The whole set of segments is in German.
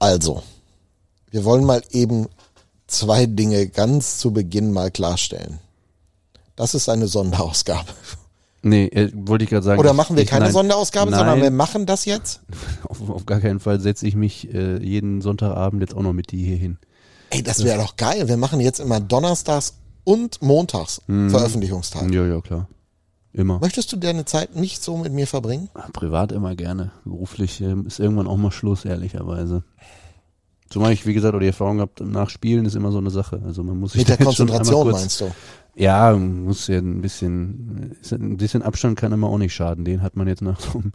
Also, wir wollen mal eben zwei Dinge ganz zu Beginn mal klarstellen. Das ist eine Sonderausgabe. Nee, wollte ich gerade sagen. Oder machen wir keine Sonderausgabe, sondern wir machen das jetzt? Auf gar keinen Fall setze ich mich jeden Sonntagabend jetzt auch noch mit dir hier hin. Ey, das wäre doch geil. Wir machen jetzt immer donnerstags und montags Veröffentlichungstage. Ja, ja, klar. Immer. Möchtest du deine Zeit nicht so mit mir verbringen? Privat immer gerne. Beruflich ist irgendwann auch mal Schluss, ehrlicherweise. Zumal ich, wie gesagt, auch die Erfahrung habe, nach Spielen ist immer so eine Sache. Also man muss sich mit der Konzentration, kurz, meinst du? Ja, muss ja ein bisschen Abstand kann immer auch nicht schaden. Den hat man jetzt nach so einem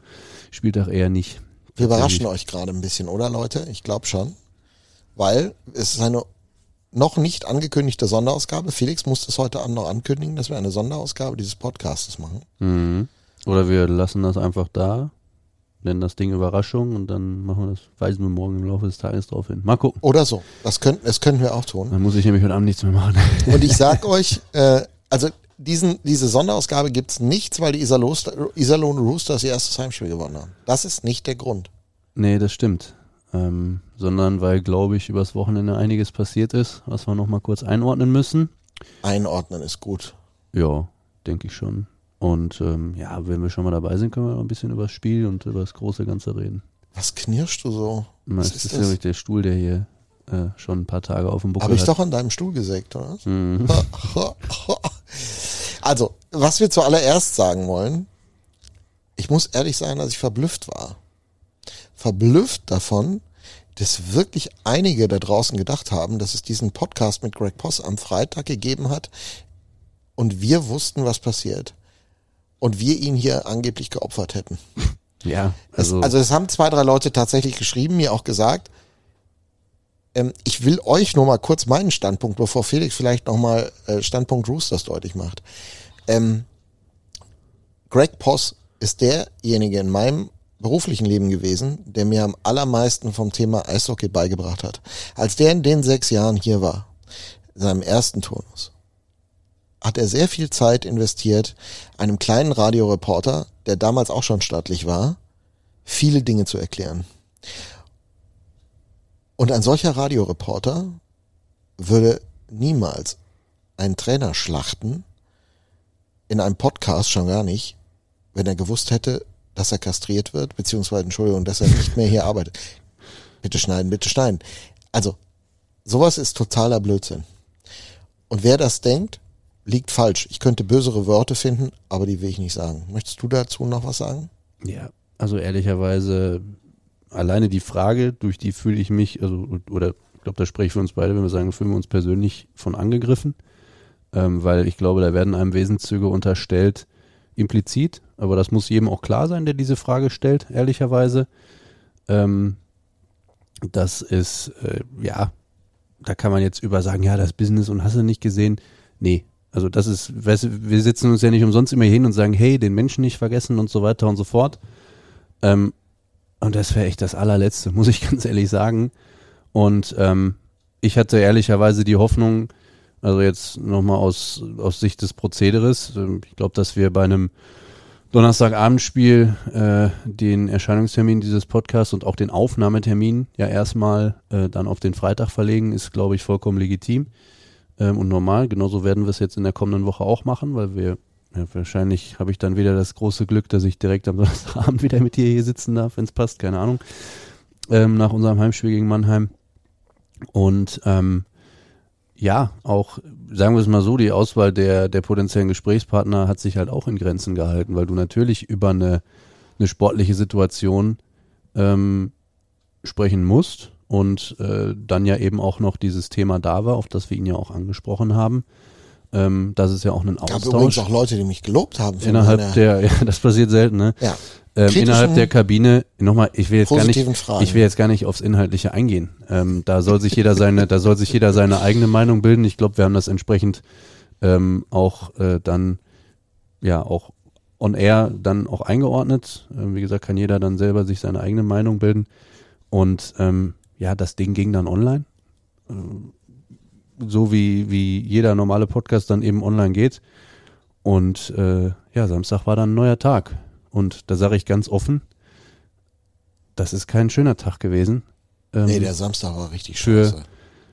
Spieltag eher nicht. Wir überraschen euch gerade ein bisschen, oder Leute? Ich glaube schon. Weil es ist eine noch nicht angekündigte Sonderausgabe. Felix musste es heute Abend noch ankündigen, dass wir eine Sonderausgabe dieses Podcasts machen. Mhm. Oder wir lassen das einfach da, nennen das Ding Überraschung und dann machen wir das, weisen wir morgen im Laufe des Tages drauf hin. Mal gucken. Oder so. Das könnten wir auch tun. Dann muss ich nämlich heute Abend nichts mehr machen. Und ich sag euch, also diese Sonderausgabe gibt's nichts, weil die Iserlohn Roosters ihr erstes Heimspiel gewonnen haben. Das ist nicht der Grund. Nee, das stimmt. Sondern weil, glaube ich, übers Wochenende einiges passiert ist, was wir nochmal kurz einordnen müssen. Einordnen ist gut. Ja, denke ich schon. Und ja, wenn wir schon mal dabei sind, können wir noch ein bisschen über das Spiel und über das große Ganze reden. Was knirschst du so? Das ist nämlich der Stuhl, der hier schon ein paar Tage auf dem Buckel hat. Habe ich doch an deinem Stuhl gesägt, oder? Mhm. Also, was wir zuallererst sagen wollen, ich muss ehrlich sagen, dass ich verblüfft war. Verblüfft davon, dass wirklich einige da draußen gedacht haben, dass es diesen Podcast mit Greg Poss am Freitag gegeben hat und wir wussten, was passiert. Und wir ihn hier angeblich geopfert hätten. Ja. Also es haben 2, 3 Leute tatsächlich geschrieben, mir auch gesagt, ich will euch nur mal kurz meinen Standpunkt, bevor Felix vielleicht nochmal Standpunkt Roosters deutlich macht. Greg Poss ist derjenige in meinem beruflichen Leben gewesen, der mir am allermeisten vom Thema Eishockey beigebracht hat. Als der in den 6 Jahren hier war, in seinem ersten Turnus, hat er sehr viel Zeit investiert, einem kleinen Radioreporter, der damals auch schon stattlich war, viele Dinge zu erklären. Und ein solcher Radioreporter würde niemals einen Trainer schlachten, in einem Podcast schon gar nicht, wenn er gewusst hätte, dass er kastriert wird, beziehungsweise, Entschuldigung, dass er nicht mehr hier arbeitet. Bitte schneiden, bitte schneiden. Also, sowas ist totaler Blödsinn. Und wer das denkt, liegt falsch. Ich könnte bösere Worte finden, aber die will ich nicht sagen. Möchtest du dazu noch was sagen? Ja, also ehrlicherweise, alleine die Frage, durch die fühle ich mich, also, oder ich glaube, da spreche ich für uns beide, wenn wir sagen, fühlen wir uns persönlich von angegriffen, weil ich glaube, da werden einem Wesenszüge unterstellt, implizit, aber das muss jedem auch klar sein, der diese Frage stellt, ehrlicherweise. Das ist, ja, da kann man jetzt über sagen, ja, das Business und hast du nicht gesehen. Nee, also das ist, weißt du, wir sitzen uns ja nicht umsonst immer hin und sagen, hey, den Menschen nicht vergessen und so weiter und so fort. Und das wäre echt das Allerletzte, muss ich ganz ehrlich sagen. Und ich hatte ehrlicherweise die Hoffnung, also jetzt nochmal aus Sicht des Prozederes, ich glaube, dass wir bei einem Donnerstagabendspiel den Erscheinungstermin dieses Podcasts und auch den Aufnahmetermin ja erstmal dann auf den Freitag verlegen, ist, glaube ich, vollkommen legitim und normal. Genauso werden wir es jetzt in der kommenden Woche auch machen, weil wir, ja, wahrscheinlich habe ich dann wieder das große Glück, dass ich direkt am Donnerstagabend wieder mit dir hier sitzen darf, wenn es passt, keine Ahnung, nach unserem Heimspiel gegen Mannheim. Und ja, auch, sagen wir es mal so, die Auswahl der potenziellen Gesprächspartner hat sich halt auch in Grenzen gehalten, weil du natürlich über eine sportliche Situation sprechen musst und dann ja eben auch noch dieses Thema da war, auf das wir ihn ja auch angesprochen haben. Das ist ja auch ein Austausch. Es gab übrigens auch Leute, die mich gelobt haben. Innerhalb ja, das passiert selten, ne? Ja. Innerhalb der Kabine, nochmal, ich will jetzt gar nicht aufs Inhaltliche eingehen. Da soll sich jeder seine eigene Meinung bilden. Ich glaube, wir haben das entsprechend auch dann ja auch on air dann auch eingeordnet. Wie gesagt, kann jeder dann selber sich seine eigene Meinung bilden. Und ja, das Ding ging dann online. So wie jeder normale Podcast dann eben online geht. Und ja, Samstag war dann ein neuer Tag. Und da sage ich ganz offen, das ist kein schöner Tag gewesen. Nee, der Samstag war richtig scheiße.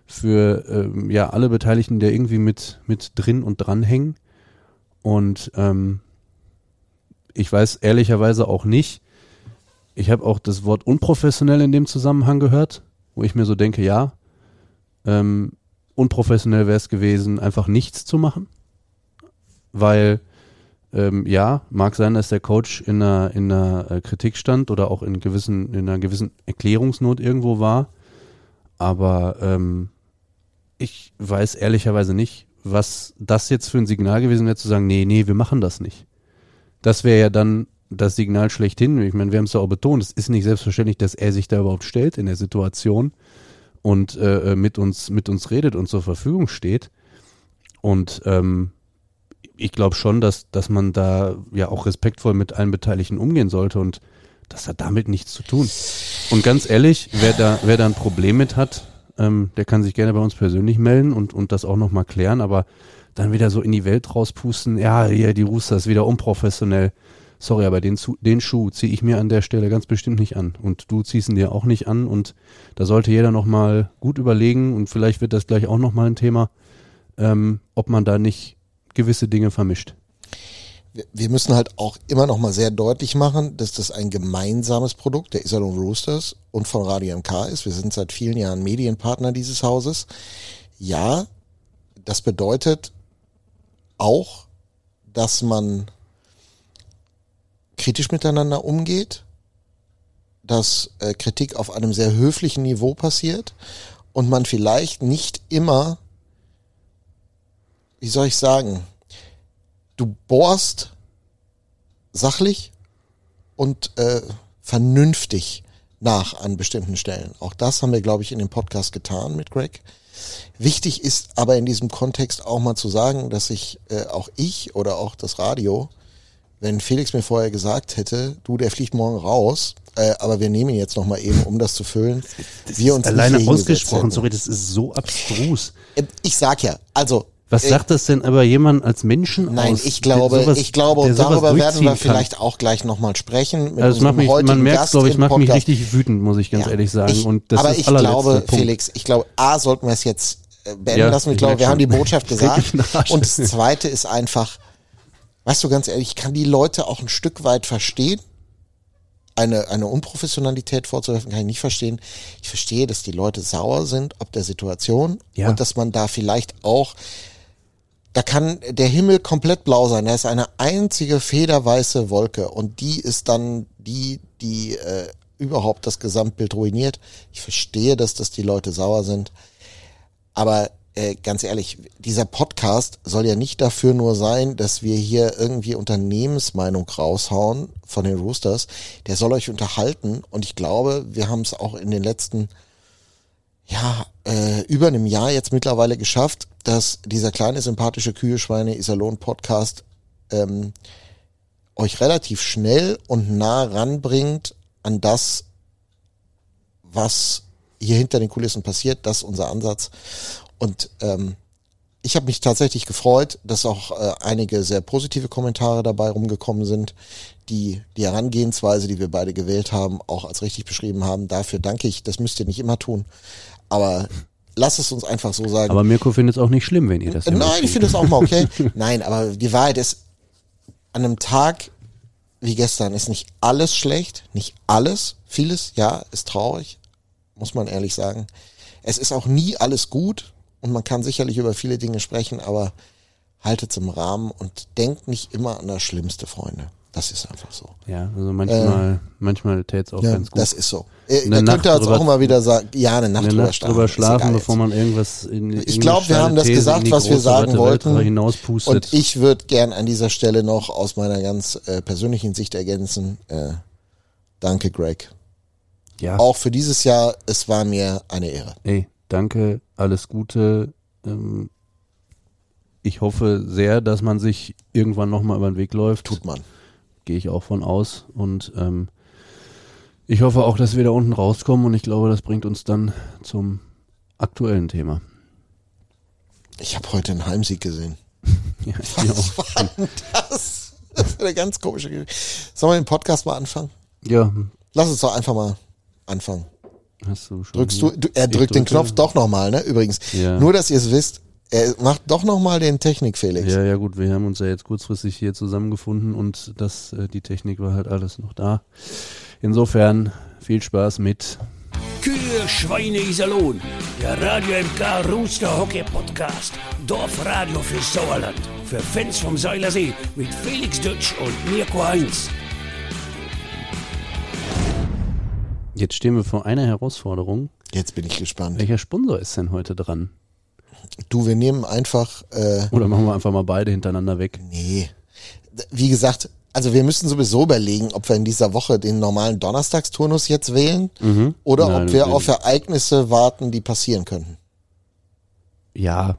Für ja, alle Beteiligten, der irgendwie mit drin und dran hängen. Und ich weiß ehrlicherweise auch nicht, ich habe auch das Wort unprofessionell in dem Zusammenhang gehört, wo ich mir so denke, ja, unprofessionell wäre es gewesen, einfach nichts zu machen, weil ja, mag sein, dass der Coach in einer Kritik stand oder auch in einer gewissen Erklärungsnot irgendwo war, aber ich weiß ehrlicherweise nicht, was das jetzt für ein Signal gewesen wäre, zu sagen, nee, wir machen das nicht. Das wäre ja dann das Signal schlechthin. Ich meine, wir haben es ja auch betont, es ist nicht selbstverständlich, dass er sich da überhaupt stellt in der Situation und mit uns redet und zur Verfügung steht. Und ich glaube schon, dass man da ja auch respektvoll mit allen Beteiligten umgehen sollte und das hat damit nichts zu tun. Und ganz ehrlich, wer da ein Problem mit hat, der kann sich gerne bei uns persönlich melden und das auch nochmal klären, aber dann wieder so in die Welt rauspusten, ja, hier die Roosters, wieder unprofessionell. Sorry, aber den Schuh ziehe ich mir an der Stelle ganz bestimmt nicht an und du ziehst ihn dir auch nicht an und da sollte jeder nochmal gut überlegen und vielleicht wird das gleich auch nochmal ein Thema, ob man da nicht gewisse Dinge vermischt. Wir müssen halt auch immer noch mal sehr deutlich machen, dass das ein gemeinsames Produkt der Iserlohn Roosters und von Radio MK ist. Wir sind seit vielen Jahren Medienpartner dieses Hauses. Ja, das bedeutet auch, dass man kritisch miteinander umgeht, dass Kritik auf einem sehr höflichen Niveau passiert und man vielleicht nicht immer, wie soll ich sagen, du bohrst sachlich und vernünftig nach an bestimmten Stellen. Auch das haben wir, glaube ich, in dem Podcast getan mit Greg. Wichtig ist aber in diesem Kontext auch mal zu sagen, dass ich oder auch das Radio, wenn Felix mir vorher gesagt hätte, du, der fliegt morgen raus, aber wir nehmen ihn jetzt nochmal eben, um das zu füllen. Das wir uns alleine ausgesprochen, sorry, das ist so abstrus. Ich sag ja, also... Was sagt das denn aber jemand als Menschen? Nein, aus, ich glaube, und darüber werden wir vielleicht auch gleich nochmal sprechen. Mit also man merkt, glaube ich, macht mich richtig wütend, muss ich ganz ehrlich sagen. Ich glaube, A, sollten wir es jetzt beenden lassen. Ich glaube, wir haben die Botschaft gesagt. Und das Zweite ist einfach, weißt du, ganz ehrlich, ich kann die Leute auch ein Stück weit verstehen. Eine Unprofessionalität vorzuwerfen, kann ich nicht verstehen. Ich verstehe, dass die Leute sauer sind, ob der Situation und dass man da vielleicht auch... Da kann der Himmel komplett blau sein. Da ist eine einzige federweiße Wolke und die ist dann die überhaupt das Gesamtbild ruiniert. Ich verstehe, dass die Leute sauer sind. Aber ganz ehrlich, dieser Podcast soll ja nicht dafür nur sein, dass wir hier irgendwie Unternehmensmeinung raushauen von den Roosters. Der soll euch unterhalten und ich glaube, wir haben es auch in den letzten... über einem Jahr jetzt mittlerweile geschafft, dass dieser kleine sympathische Kühe-Schweine-Iserlohn-Podcast euch relativ schnell und nah ranbringt an das, was hier hinter den Kulissen passiert. Das ist unser Ansatz. Und ich habe mich tatsächlich gefreut, dass auch einige sehr positive Kommentare dabei rumgekommen sind, die Herangehensweise, die wir beide gewählt haben, auch als richtig beschrieben haben. Dafür danke ich. Das müsst ihr nicht immer tun. Aber lasst es uns einfach so sagen. Aber Mirko findet es auch nicht schlimm, wenn ihr das... Nein, ich finde es auch mal okay. Nein, aber die Wahrheit ist, an einem Tag wie gestern ist nicht alles schlecht, nicht alles. Vieles, ja, ist traurig, muss man ehrlich sagen. Es ist auch nie alles gut und man kann sicherlich über viele Dinge sprechen, aber haltet's im Rahmen und denkt nicht immer an das Schlimmste, Freunde. Das ist einfach so. Ja, also manchmal tät's auch ganz gut. Das ist so. Dann könnt ihr uns auch immer wieder sagen, eine Nacht drüber schlafen, bevor man irgendwas in die... Ich glaube, wir haben das gesagt, was wir sagen wollten. Und ich würde gern an dieser Stelle noch aus meiner ganz persönlichen Sicht ergänzen. Danke, Greg. Ja. Auch für dieses Jahr, es war mir eine Ehre. Ey, danke, alles Gute. Ich hoffe sehr, dass man sich irgendwann nochmal über den Weg läuft. Tut man. Gehe ich auch von aus und ich hoffe auch, dass wir da unten rauskommen und ich glaube, das bringt uns dann zum aktuellen Thema. Ich habe heute einen Heimsieg gesehen. Ja, was war denn das? Das ist eine ganz komische Geschichte. Sollen wir den Podcast mal anfangen? Ja. Lass uns doch einfach mal anfangen. Hast du schon? Drückst du er drückt den Knopf doch nochmal, ne? Übrigens. Ja. Nur, dass ihr es wisst, er macht doch nochmal den Technik-Felix. Ja, ja, gut, wir haben uns ja jetzt kurzfristig hier zusammengefunden und das, die Technik war halt alles noch da. Insofern viel Spaß mit Kühe, Schweine, Iserlohn, der Radio MK Rooster Hockey Podcast. Dorfradio für Sauerland, für Fans vom Seilersee mit Felix Dötsch und Mirko Heinz. Jetzt stehen wir vor einer Herausforderung. Jetzt bin ich gespannt. Welcher Sponsor ist denn heute dran? Du, wir nehmen einfach... Oder machen wir einfach mal beide hintereinander weg? Nee. Wie gesagt, also wir müssen sowieso überlegen, ob wir in dieser Woche den normalen Donnerstagsturnus jetzt wählen oder ob wir auf Ereignisse warten, die passieren könnten. Ja,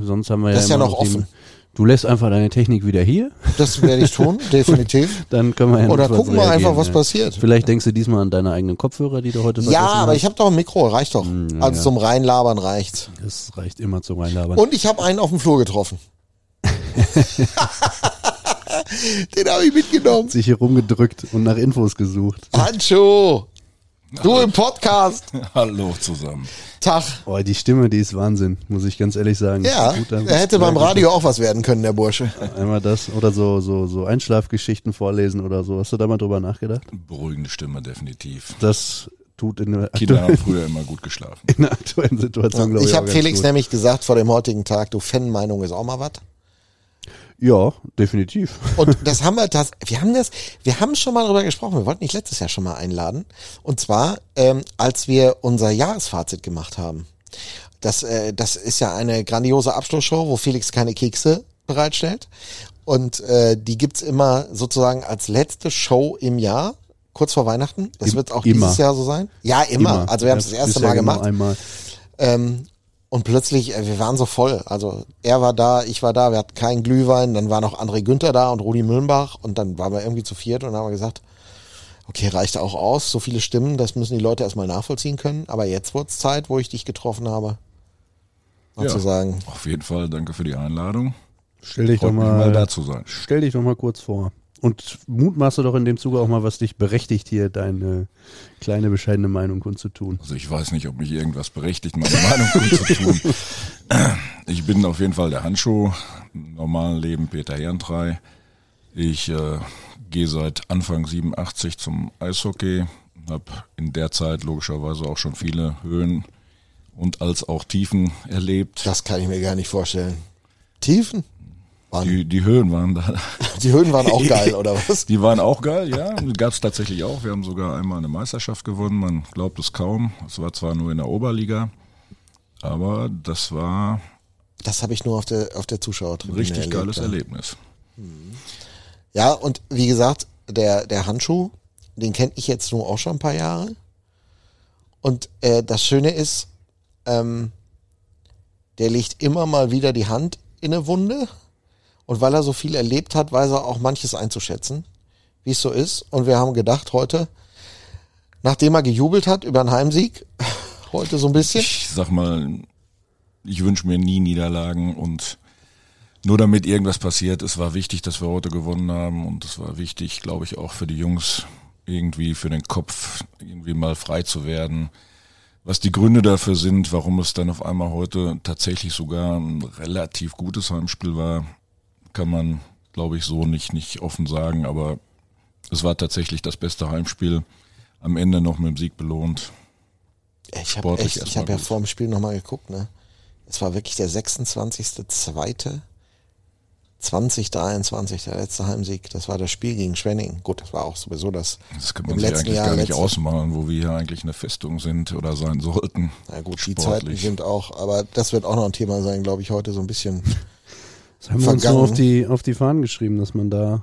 sonst haben wir das ja immer noch offen. Du lässt einfach deine Technik wieder hier. Das werde ich tun, definitiv. Dann können wir ja oder gucken wir einfach, was passiert. Vielleicht denkst du diesmal an deine eigenen Kopfhörer, die du heute vergessen hast. Ja, aber ich habe doch ein Mikro, reicht doch. Ja, also zum Reinlabern reicht's. Das reicht immer zum Reinlabern. Und ich habe einen auf dem Flur getroffen. Den habe ich mitgenommen. Hat sich hier rumgedrückt und nach Infos gesucht. Handschuh! Du im Podcast. Hallo zusammen. Tag. Oh, die Stimme, die ist Wahnsinn, muss ich ganz ehrlich sagen. Ja, er hätte beim Radio auch was werden können, der Bursche. Einmal das oder so Einschlafgeschichten vorlesen oder so. Hast du da mal drüber nachgedacht? Beruhigende Stimme, definitiv. Das tut in der Kinder haben früher immer gut geschlafen. In der aktuellen Situation, glaube ich. Ich habe Felix nämlich gesagt vor dem heutigen Tag, du Fanmeinung ist auch mal was. Ja, definitiv. Und das haben wir, wir haben schon mal drüber gesprochen. Wir wollten dich letztes Jahr schon mal einladen. Und zwar, als wir unser Jahresfazit gemacht haben. Das ist ja eine grandiose Abschlussshow, wo Felix keine Kekse bereitstellt. Und die gibt's immer sozusagen als letzte Show im Jahr, kurz vor Weihnachten. Das wird auch dieses Jahr so sein. Ja, immer. Also wir haben es das erste Mal gemacht. Einmal. Und plötzlich, wir waren so voll, also er war da, ich war da, wir hatten keinen Glühwein, dann war noch André Günther da und Rudi Mühlenbach und dann waren wir irgendwie zu viert und haben wir gesagt, okay, reicht auch aus, so viele Stimmen, das müssen die Leute erstmal nachvollziehen können, aber jetzt wurde es Zeit, wo ich dich getroffen habe, sozusagen. Auf jeden Fall, danke für die Einladung. Stell dich doch mal kurz vor. Und mutmaße doch in dem Zuge auch mal, was dich berechtigt, hier deine kleine, bescheidene Meinung kundzutun. Also ich weiß nicht, ob mich irgendwas berechtigt, meine Meinung kundzutun. Ich bin auf jeden Fall der Handschuh, im normalen Leben Peter Hendrei. Ich gehe seit Anfang 87 zum Eishockey, habe in der Zeit logischerweise auch schon viele Höhen und als auch Tiefen erlebt. Das kann ich mir gar nicht vorstellen. Tiefen? Die Höhen waren da. Die Höhen waren auch geil, oder was? Die waren auch geil, ja. Gab es tatsächlich auch. Wir haben sogar einmal eine Meisterschaft gewonnen. Man glaubt es kaum. Es war zwar nur in der Oberliga, aber das war... Das habe ich nur auf der Zuschauertribüne richtig erlebt, geiles Erlebnis. Ja, und wie gesagt, der Handschuh, den kenne ich jetzt nur auch schon ein paar Jahre. Und das Schöne ist, der legt immer mal wieder die Hand in eine Wunde. Und weil er so viel erlebt hat, weiß er auch manches einzuschätzen, wie es so ist. Und wir haben gedacht, heute, nachdem er gejubelt hat über einen Heimsieg, heute so ein bisschen. Ich sag mal, ich wünsche mir nie Niederlagen und nur damit irgendwas passiert. Es war wichtig, dass wir heute gewonnen haben und es war wichtig, glaube ich, auch für die Jungs irgendwie für den Kopf irgendwie mal frei zu werden. Was die Gründe dafür sind, warum es dann auf einmal heute tatsächlich sogar ein relativ gutes Heimspiel war, kann man, glaube ich, so nicht offen sagen, aber es war tatsächlich das beste Heimspiel. Am Ende noch mit dem Sieg belohnt. Ich habe ja vor dem Spiel nochmal geguckt, ne? Es war wirklich der 26.02.2023, der letzte Heimsieg. Das war das Spiel gegen Schwenningen. Gut, das war auch sowieso das kann man sich eigentlich gar nicht ausmalen, wo wir hier eigentlich eine Festung sind oder sein sollten. Na gut, sportlich. Die Zeiten sind auch, aber das wird auch noch ein Thema sein, glaube ich, heute so ein bisschen... Das haben wir uns nur auf die Fahnen geschrieben, dass man da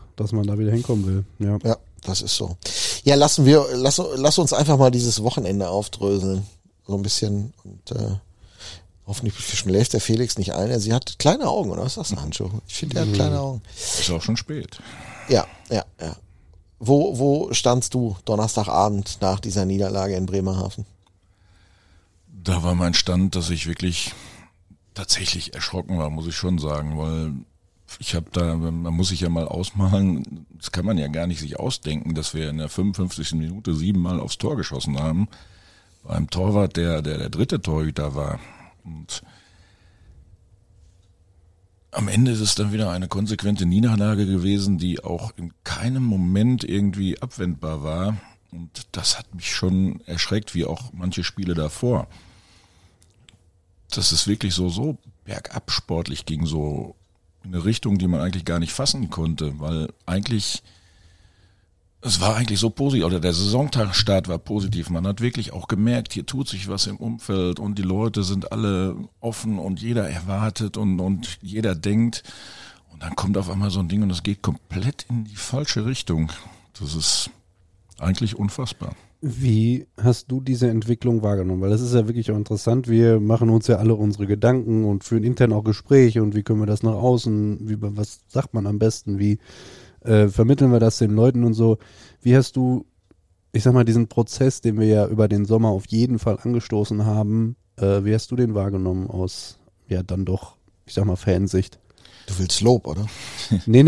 wieder hinkommen will. Ja, das ist so. Ja, lass uns einfach mal dieses Wochenende aufdröseln. So ein bisschen. Und hoffentlich schläft der Felix nicht ein. Sie hat kleine Augen, oder was ist das ein Handschuh? Ich finde, er hat kleine Augen. Ist auch schon spät. Ja. Wo standst du Donnerstagabend nach dieser Niederlage in Bremerhaven? Da war mein Stand, dass ich wirklich... tatsächlich erschrocken war, muss ich schon sagen, weil ich habe da, man muss sich ja mal ausmalen, das kann man ja gar nicht sich ausdenken, dass wir in der 55. Minute 7 Mal aufs Tor geschossen haben, einem Torwart, der dritte Torhüter war. Und am Ende ist es dann wieder eine konsequente Niederlage gewesen, die auch in keinem Moment irgendwie abwendbar war. Und das hat mich schon erschreckt, wie auch manche Spiele davor. Das ist wirklich so bergab sportlich ging, so in eine Richtung, die man eigentlich gar nicht fassen konnte, weil es war so positiv, oder der Saisonstart war positiv. Man hat wirklich auch gemerkt, hier tut sich was im Umfeld und die Leute sind alle offen und jeder erwartet und jeder denkt. Und dann kommt auf einmal so ein Ding und es geht komplett in die falsche Richtung. Das ist eigentlich unfassbar. Wie hast du diese Entwicklung wahrgenommen? Weil das ist ja wirklich auch interessant. Wir machen uns ja alle unsere Gedanken und führen intern auch Gespräche und wie können wir das nach außen, was sagt man am besten, wie vermitteln wir das den Leuten und so. Wie hast du, ich sag mal, diesen Prozess, den wir ja über den Sommer auf jeden Fall angestoßen haben, wie hast du den wahrgenommen aus, ja dann doch, ich sag mal, Fansicht? Du willst Lob, oder? Nee.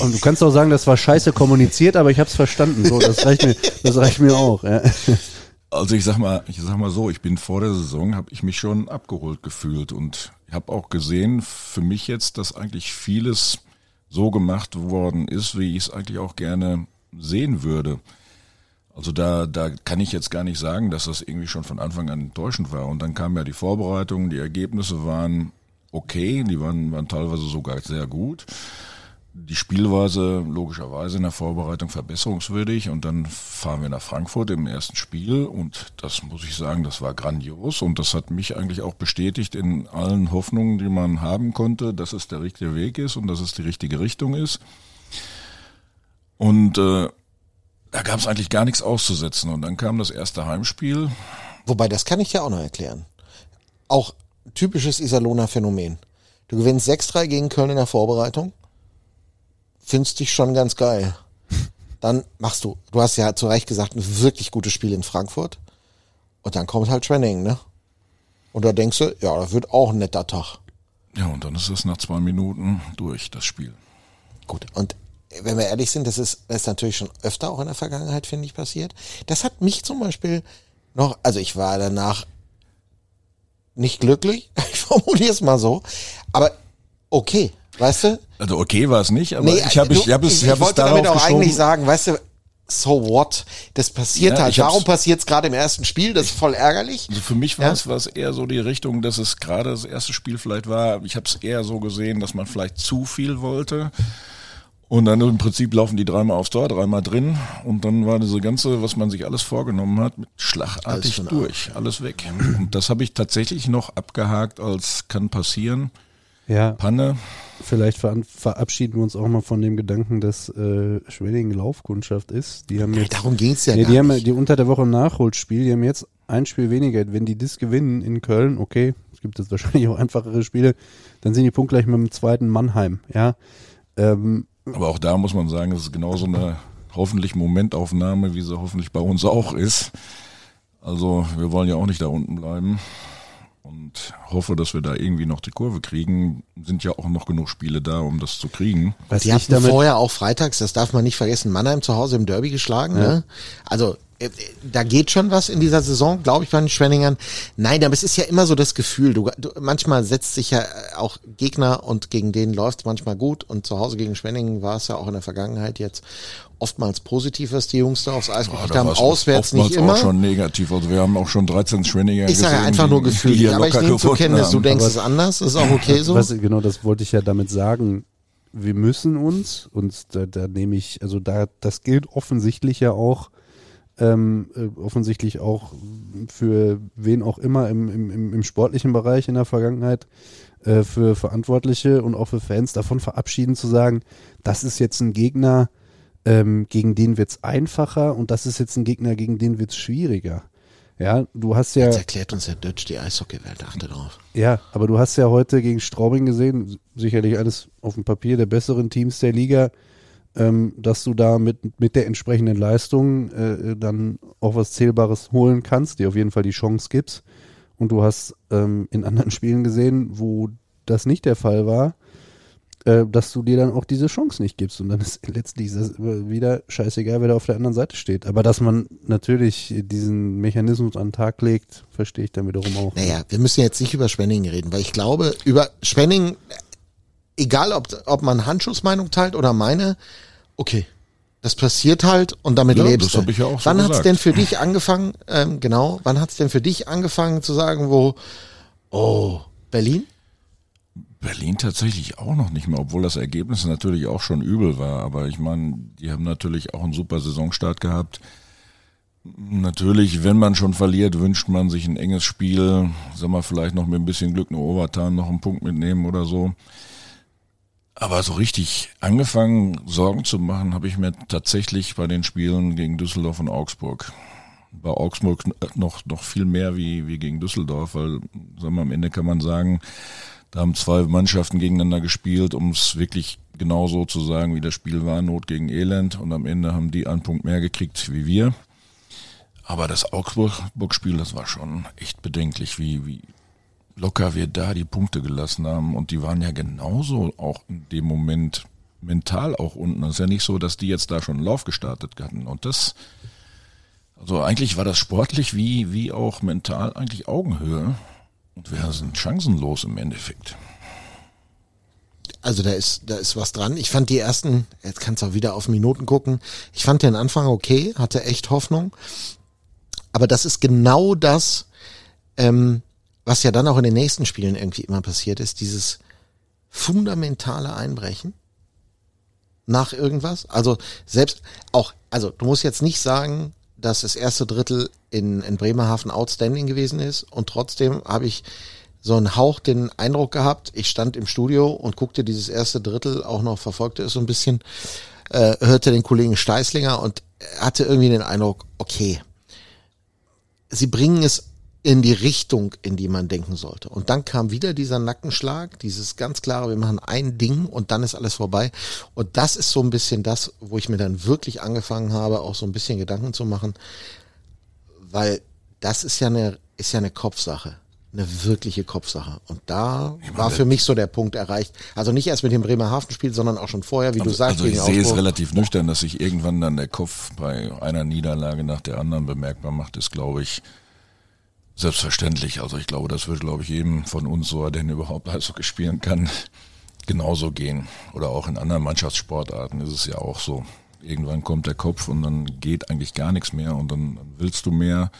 Und du kannst auch sagen, das war scheiße kommuniziert, aber ich hab's verstanden. So, das reicht mir auch. Ja. Also ich sag mal so, ich bin vor der Saison, habe ich mich schon abgeholt gefühlt und habe auch gesehen, für mich jetzt, dass eigentlich vieles so gemacht worden ist, wie ich es eigentlich auch gerne sehen würde. Also da kann ich jetzt gar nicht sagen, dass das irgendwie schon von Anfang an enttäuschend war. Und dann kamen ja die Vorbereitungen, die Ergebnisse waren okay, die waren teilweise sogar sehr gut. Die Spielweise logischerweise in der Vorbereitung verbesserungswürdig und dann fahren wir nach Frankfurt im ersten Spiel und das muss ich sagen, das war grandios und das hat mich eigentlich auch bestätigt in allen Hoffnungen, die man haben konnte, dass es der richtige Weg ist und dass es die richtige Richtung ist. Und da gab es eigentlich gar nichts auszusetzen und dann kam das erste Heimspiel. Wobei, das kann ich ja auch noch erklären. Auch typisches Iserlohner Phänomen. Du gewinnst 6-3 gegen Köln in der Vorbereitung. Findest dich schon ganz geil. Dann machst du hast ja zu Recht gesagt, ein wirklich gutes Spiel in Frankfurt. Und dann kommt halt Schwenningen, ne? Und da denkst du, ja, das wird auch ein netter Tag. Ja, und dann ist es nach 2 Minuten durch, das Spiel. Gut, und wenn wir ehrlich sind, das ist natürlich schon öfter auch in der Vergangenheit, finde ich, passiert. Das hat mich zum Beispiel noch, also ich war danach nicht glücklich, ich formuliere es mal so, aber okay. Weißt du? Also okay war es nicht, aber nee, ich wollte damit eigentlich sagen, weißt du, so what? Das passiert halt. Warum passiert es gerade im ersten Spiel? Das ist voll ärgerlich. Also für mich war es eher so die Richtung, dass es gerade das erste Spiel vielleicht war. Ich habe es eher so gesehen, dass man vielleicht zu viel wollte. Und dann im Prinzip laufen die 3-mal aufs Tor, 3-mal drin. Und dann war diese ganze, was man sich alles vorgenommen hat, mit schlagartig alles durch, alles weg. Und das habe ich tatsächlich noch abgehakt als kann passieren. Ja, Panne. Vielleicht verabschieden wir uns auch mal von dem Gedanken, dass Schwenningen Laufkundschaft ist. Die haben jetzt, darum ging es ja gar nicht. Die haben unter der Woche ein Nachholspiel, die haben jetzt ein Spiel weniger. Wenn die das gewinnen in Köln, okay, es gibt jetzt wahrscheinlich auch einfachere Spiele, dann sind die punktgleich mit dem zweiten Mannheim. Ja. Aber auch da muss man sagen, das ist genauso eine hoffentlich Momentaufnahme, wie sie hoffentlich bei uns auch ist. Also wir wollen ja auch nicht da unten bleiben. Und hoffe, dass wir da irgendwie noch die Kurve kriegen. Sind ja auch noch genug Spiele da, um das zu kriegen. Was die hatten vorher auch freitags, das darf man nicht vergessen, Mannheim zu Hause im Derby geschlagen. Ja. Ne? Also da geht schon was in dieser Saison, glaube ich, bei den Schwenningern. Nein, aber es ist ja immer so das Gefühl, du manchmal setzt sich ja auch Gegner und gegen denen läuft es manchmal gut. Und zu Hause gegen Schwenningen war es ja auch in der Vergangenheit jetzt oftmals positiv, was die Jungs da aufs Eis gebracht haben, auswärts nicht immer. Oftmals auch schon negativ, also wir haben auch schon 13 Schwenninger gesehen. Ich sage einfach nur gefühlt, aber ich nehme zur Kenntnis, du denkst es anders, das ist auch okay so. Genau, das wollte ich ja damit sagen. Wir müssen das gilt offensichtlich ja auch, für wen auch immer im sportlichen Bereich in der Vergangenheit, für Verantwortliche und auch für Fans davon verabschieden zu sagen, das ist jetzt ein Gegner, gegen den wird es einfacher und das ist jetzt ein Gegner, gegen den wird es schwieriger. Ja, du hast ja. Das erklärt uns der Dötsch, die Eishockeywelt, achte drauf. Ja, aber du hast ja heute gegen Straubing gesehen, sicherlich alles auf dem Papier der besseren Teams der Liga, dass du da mit der entsprechenden Leistung dann auch was Zählbares holen kannst, dir auf jeden Fall die Chance gibst. Und du hast in anderen Spielen gesehen, wo das nicht der Fall war, dass du dir dann auch diese Chance nicht gibst. Und dann ist letztlich das wieder scheißegal, wer da auf der anderen Seite steht. Aber dass man natürlich diesen Mechanismus an den Tag legt, verstehe ich dann wiederum auch. Naja, wir müssen jetzt nicht über Schwenningen reden, weil ich glaube, über Schwenningen, egal ob man Handschuhs Meinung teilt oder meine, okay, das passiert halt und damit ja, lebst du. Das hab ich ja auch so wann gesagt. Hat's denn für dich angefangen, wann hat's denn für dich angefangen zu sagen, Berlin? Berlin tatsächlich auch noch nicht mehr, obwohl das Ergebnis natürlich auch schon übel war. Aber ich meine, die haben natürlich auch einen super Saisonstart gehabt. Natürlich, wenn man schon verliert, wünscht man sich ein enges Spiel. Sag mal, vielleicht noch mit ein bisschen Glück eine Overtime, noch einen Punkt mitnehmen oder so. Aber so richtig angefangen, Sorgen zu machen, habe ich mir tatsächlich bei den Spielen gegen Düsseldorf und Augsburg. Bei Augsburg noch viel mehr wie gegen Düsseldorf, weil sag mal, am Ende kann man sagen, da haben zwei Mannschaften gegeneinander gespielt, um es wirklich genau so zu sagen, wie das Spiel war, Not gegen Elend. Und am Ende haben die einen Punkt mehr gekriegt wie wir. Aber das Augsburg-Spiel, das war schon echt bedenklich, wie locker wir da die Punkte gelassen haben. Und die waren ja genauso auch in dem Moment mental auch unten. Es ist ja nicht so, dass die jetzt da schon einen Lauf gestartet hatten. Und das, also eigentlich war das sportlich wie auch mental eigentlich Augenhöhe. Und wir sind chancenlos im Endeffekt. Also da ist was dran. Ich fand die ersten, jetzt kannst du auch wieder auf Minuten gucken, ich fand den Anfang okay, hatte echt Hoffnung. Aber das ist genau das, was ja dann auch in den nächsten Spielen irgendwie immer passiert ist, dieses fundamentale Einbrechen nach irgendwas. Also selbst auch, also du musst jetzt nicht sagen, dass das erste Drittel in Bremerhaven outstanding gewesen ist und trotzdem habe ich so einen Hauch den Eindruck gehabt, ich stand im Studio und guckte dieses erste Drittel, auch noch verfolgte es so ein bisschen, hörte den Kollegen Steißlinger und hatte irgendwie den Eindruck, okay, sie bringen es in die Richtung, in die man denken sollte. Und dann kam wieder dieser Nackenschlag, dieses ganz klare, wir machen ein Ding und dann ist alles vorbei. Und das ist so ein bisschen das, wo ich mir dann wirklich angefangen habe, auch so ein bisschen Gedanken zu machen, weil das ist ja eine Kopfsache, eine wirkliche Kopfsache. Und da war für mich so der Punkt erreicht. Also nicht erst mit dem Bremerhaven-Spiel, sondern auch schon vorher, wie du sagst. Also ich sehe es relativ nüchtern, dass sich irgendwann dann der Kopf bei einer Niederlage nach der anderen bemerkbar macht, ist, glaube ich, selbstverständlich. Also ich glaube, das wird, glaube ich, jedem von uns, so er denn überhaupt Eishockey spielen kann, genauso gehen. Oder auch in anderen Mannschaftssportarten ist es ja auch so. Irgendwann kommt der Kopf und dann geht eigentlich gar nichts mehr und dann willst du mehr.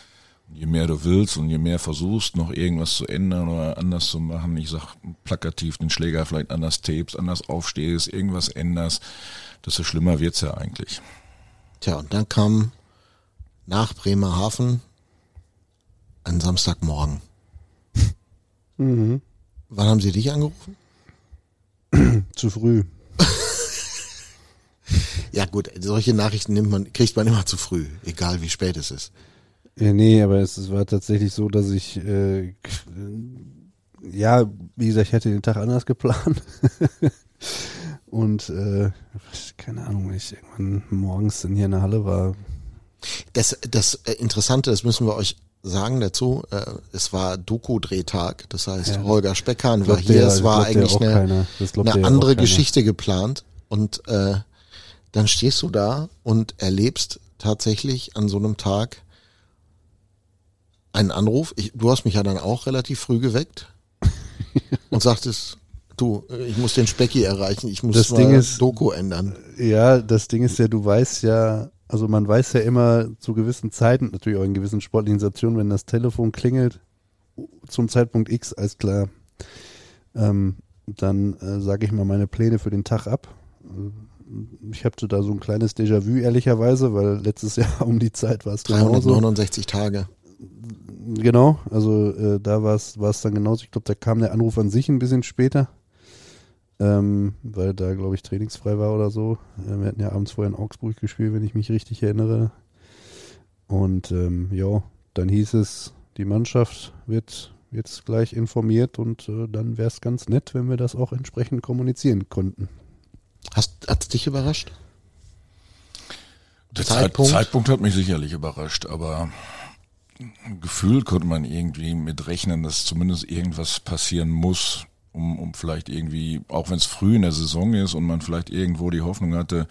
Und je mehr du willst und je mehr versuchst, noch irgendwas zu ändern oder anders zu machen, ich sag plakativ, den Schläger vielleicht anders tapest, anders aufstehst, irgendwas änderst, desto schlimmer wird's ja eigentlich. Tja, und dann kam nach Bremerhaven an Samstagmorgen. Mhm. Wann haben sie dich angerufen? Zu früh. Ja gut, solche Nachrichten kriegt man immer zu früh, egal wie spät es ist. Ja, nee, aber es war tatsächlich so, dass ich, wie gesagt, ich hatte den Tag anders geplant. Und, keine Ahnung, wenn ich irgendwann morgens dann hier in der Halle war. Das Interessante, das müssen wir euch sagen dazu, es war Doku-Drehtag, das heißt, ja, Holger Speckhahn war hier, es war eigentlich eine andere Geschichte geplant und dann stehst du da und erlebst tatsächlich an so einem Tag einen Anruf. Du hast mich ja dann auch relativ früh geweckt und sagtest, du, ich muss den Specki erreichen, ich muss das Ding ist, Doku ändern. Ja, das Ding ist ja, du weißt ja, also man weiß ja immer zu gewissen Zeiten, natürlich auch in gewissen sportlichen Situationen, wenn das Telefon klingelt, zum Zeitpunkt X, alles klar, dann sage ich mal meine Pläne für den Tag ab. Ich hatte da so ein kleines Déjà-vu, ehrlicherweise, weil letztes Jahr um die Zeit war es 369 Tage. Genau, also da war es dann genauso. Ich glaube, da kam der Anruf an sich ein bisschen später, weil da, glaube ich, trainingsfrei war oder so. Wir hatten ja abends vorher in Augsburg gespielt, wenn ich mich richtig erinnere. Und dann hieß es, die Mannschaft wird jetzt gleich informiert und dann wäre es ganz nett, wenn wir das auch entsprechend kommunizieren konnten. Hat's dich überrascht? Der Zeitpunkt hat mich sicherlich überrascht, aber gefühlt konnte man irgendwie mit rechnen, dass zumindest irgendwas passieren muss, um vielleicht irgendwie, auch wenn es früh in der Saison ist und man vielleicht irgendwo die Hoffnung hatte,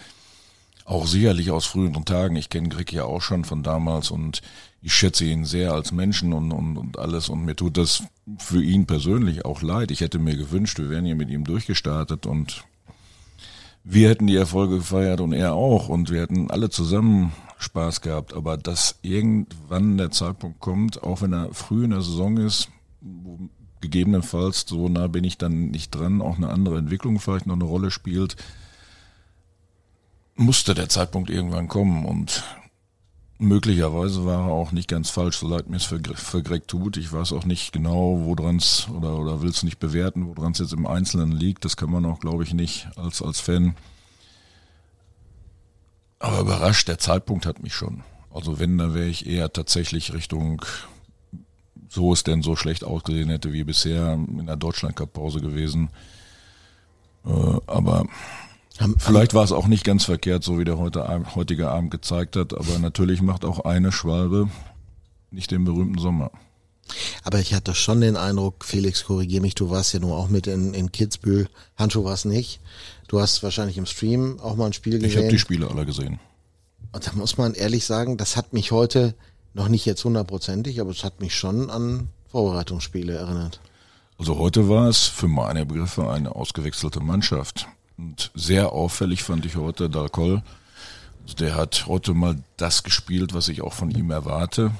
auch sicherlich aus früheren Tagen, ich kenne Greg ja auch schon von damals und ich schätze ihn sehr als Menschen und alles und mir tut das für ihn persönlich auch leid. Ich hätte mir gewünscht, wir wären hier mit ihm durchgestartet und wir hätten die Erfolge gefeiert und er auch und wir hätten alle zusammen Spaß gehabt, aber dass irgendwann der Zeitpunkt kommt, auch wenn er früh in der Saison ist, gegebenenfalls, so nah bin ich dann nicht dran, auch eine andere Entwicklung vielleicht noch eine Rolle spielt, musste der Zeitpunkt irgendwann kommen und möglicherweise war er auch nicht ganz falsch, so leid mir es für Greg tut. Ich weiß auch nicht genau, woran es oder will es nicht bewerten, woran es jetzt im Einzelnen liegt. Das kann man auch, glaube ich, nicht als Fan. Aber überrascht, der Zeitpunkt hat mich schon. Also wenn, dann wäre ich eher tatsächlich Richtung, so es denn so schlecht ausgesehen hätte wie bisher, in der Deutschland-Cup-Pause gewesen. Aber... Vielleicht war es auch nicht ganz verkehrt, so wie der heutige Abend gezeigt hat, aber natürlich macht auch eine Schwalbe nicht den berühmten Sommer. Aber ich hatte schon den Eindruck, Felix, korrigier mich, du warst ja nur auch mit in Kitzbühel, Handschuh war es nicht, du hast wahrscheinlich im Stream auch mal ein Spiel gesehen. Ich habe die Spiele alle gesehen. Und da muss man ehrlich sagen, das hat mich heute, noch nicht jetzt hundertprozentig, aber es hat mich schon an Vorbereitungsspiele erinnert. Also heute war es für meine Begriffe eine ausgewechselte Mannschaft. Und sehr auffällig fand ich heute Dalcol. Also der hat heute mal das gespielt, was ich auch von ihm erwarte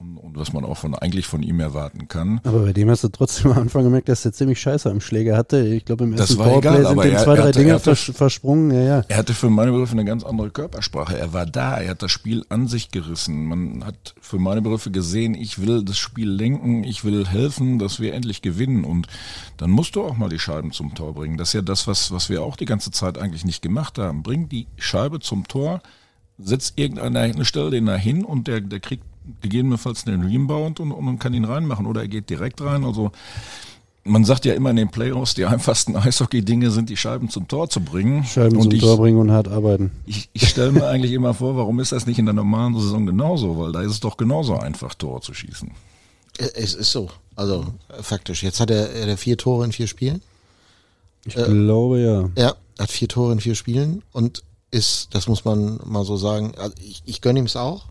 und was man auch eigentlich von ihm erwarten kann. Aber bei dem hast du trotzdem am Anfang gemerkt, dass er ziemlich Scheiße am Schläger hatte. Ich glaube, im ersten Powerplay sind ihm zwei, drei Dinger versprungen. Ja, ja. Er hatte für meine Begriffe eine ganz andere Körpersprache. Er war da, er hat das Spiel an sich gerissen. Man hat für meine Begriffe gesehen, ich will das Spiel lenken, ich will helfen, dass wir endlich gewinnen. Und dann musst du auch mal die Scheiben zum Tor bringen. Das ist ja das, was wir auch die ganze Zeit eigentlich nicht gemacht haben. Bring die Scheibe zum Tor, setz irgendeine Stelle den da hin und der kriegt gegebenenfalls einen Rebound und man kann ihn reinmachen oder er geht direkt rein. Also man sagt ja immer in den Playoffs, die einfachsten Eishockey-Dinge sind, die Scheiben zum Tor zu bringen. Tor bringen und hart arbeiten. Ich stelle mir eigentlich immer vor, warum ist das nicht in der normalen Saison genauso? Weil da ist es doch genauso einfach, Tore zu schießen. Es ist so, also faktisch. Jetzt hat er 4 Tore in 4 Spielen. Ich glaube, ja. Er hat 4 Tore in 4 Spielen und ist, das muss man mal so sagen, also ich gönne ihm es auch.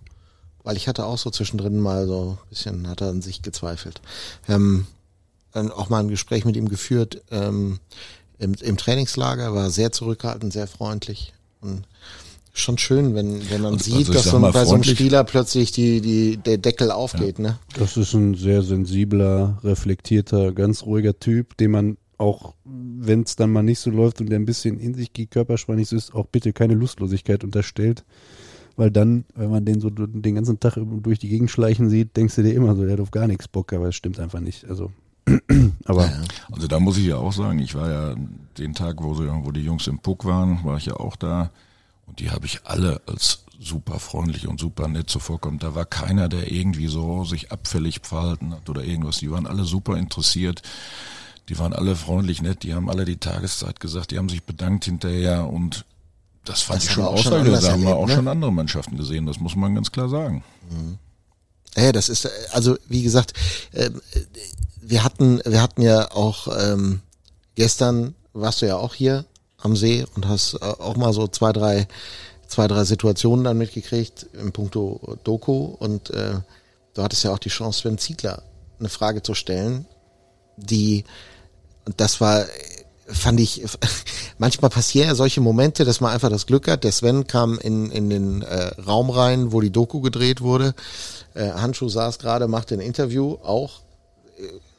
Weil ich hatte auch so zwischendrin mal so ein bisschen, hat er an sich gezweifelt. Dann auch mal ein Gespräch mit ihm geführt, im Trainingslager, war sehr zurückhaltend, sehr freundlich und schon schön, wenn man sieht, dass bei so einem Spieler plötzlich der Deckel aufgeht, ja. Ne? Das ist ein sehr sensibler, reflektierter, ganz ruhiger Typ, den man auch, wenn es dann mal nicht so läuft und der ein bisschen in sich geht, Körpersprache nicht so ist, auch bitte keine Lustlosigkeit unterstellt. Weil dann, wenn man den so den ganzen Tag durch die Gegend schleichen sieht, denkst du dir immer so, der hat auf gar nichts Bock, aber es stimmt einfach nicht. Also da muss ich ja auch sagen, ich war ja den Tag, wo die Jungs im Puck waren, war ich ja auch da und die habe ich alle als super freundlich und super nett zuvorkommt. Da war keiner, der irgendwie so sich abfällig verhalten hat oder irgendwas. Die waren alle super interessiert. Die waren alle freundlich nett. Die haben alle die Tageszeit gesagt. Die haben sich bedankt hinterher und das fand ich schon außergewöhnlich. Das haben wir auch schon andere Mannschaften gesehen, das muss man ganz klar sagen. Mhm. Ja, das ist, also wie gesagt, wir hatten ja auch gestern, warst du ja auch hier am See und hast auch mal so zwei, drei Situationen dann mitgekriegt in puncto Doku und du hattest ja auch die Chance, Sven Ziegler eine Frage zu stellen, fand ich, manchmal passieren ja solche Momente, dass man einfach das Glück hat. Der Sven kam in den Raum rein, wo die Doku gedreht wurde. Handschuh saß gerade, machte ein Interview, auch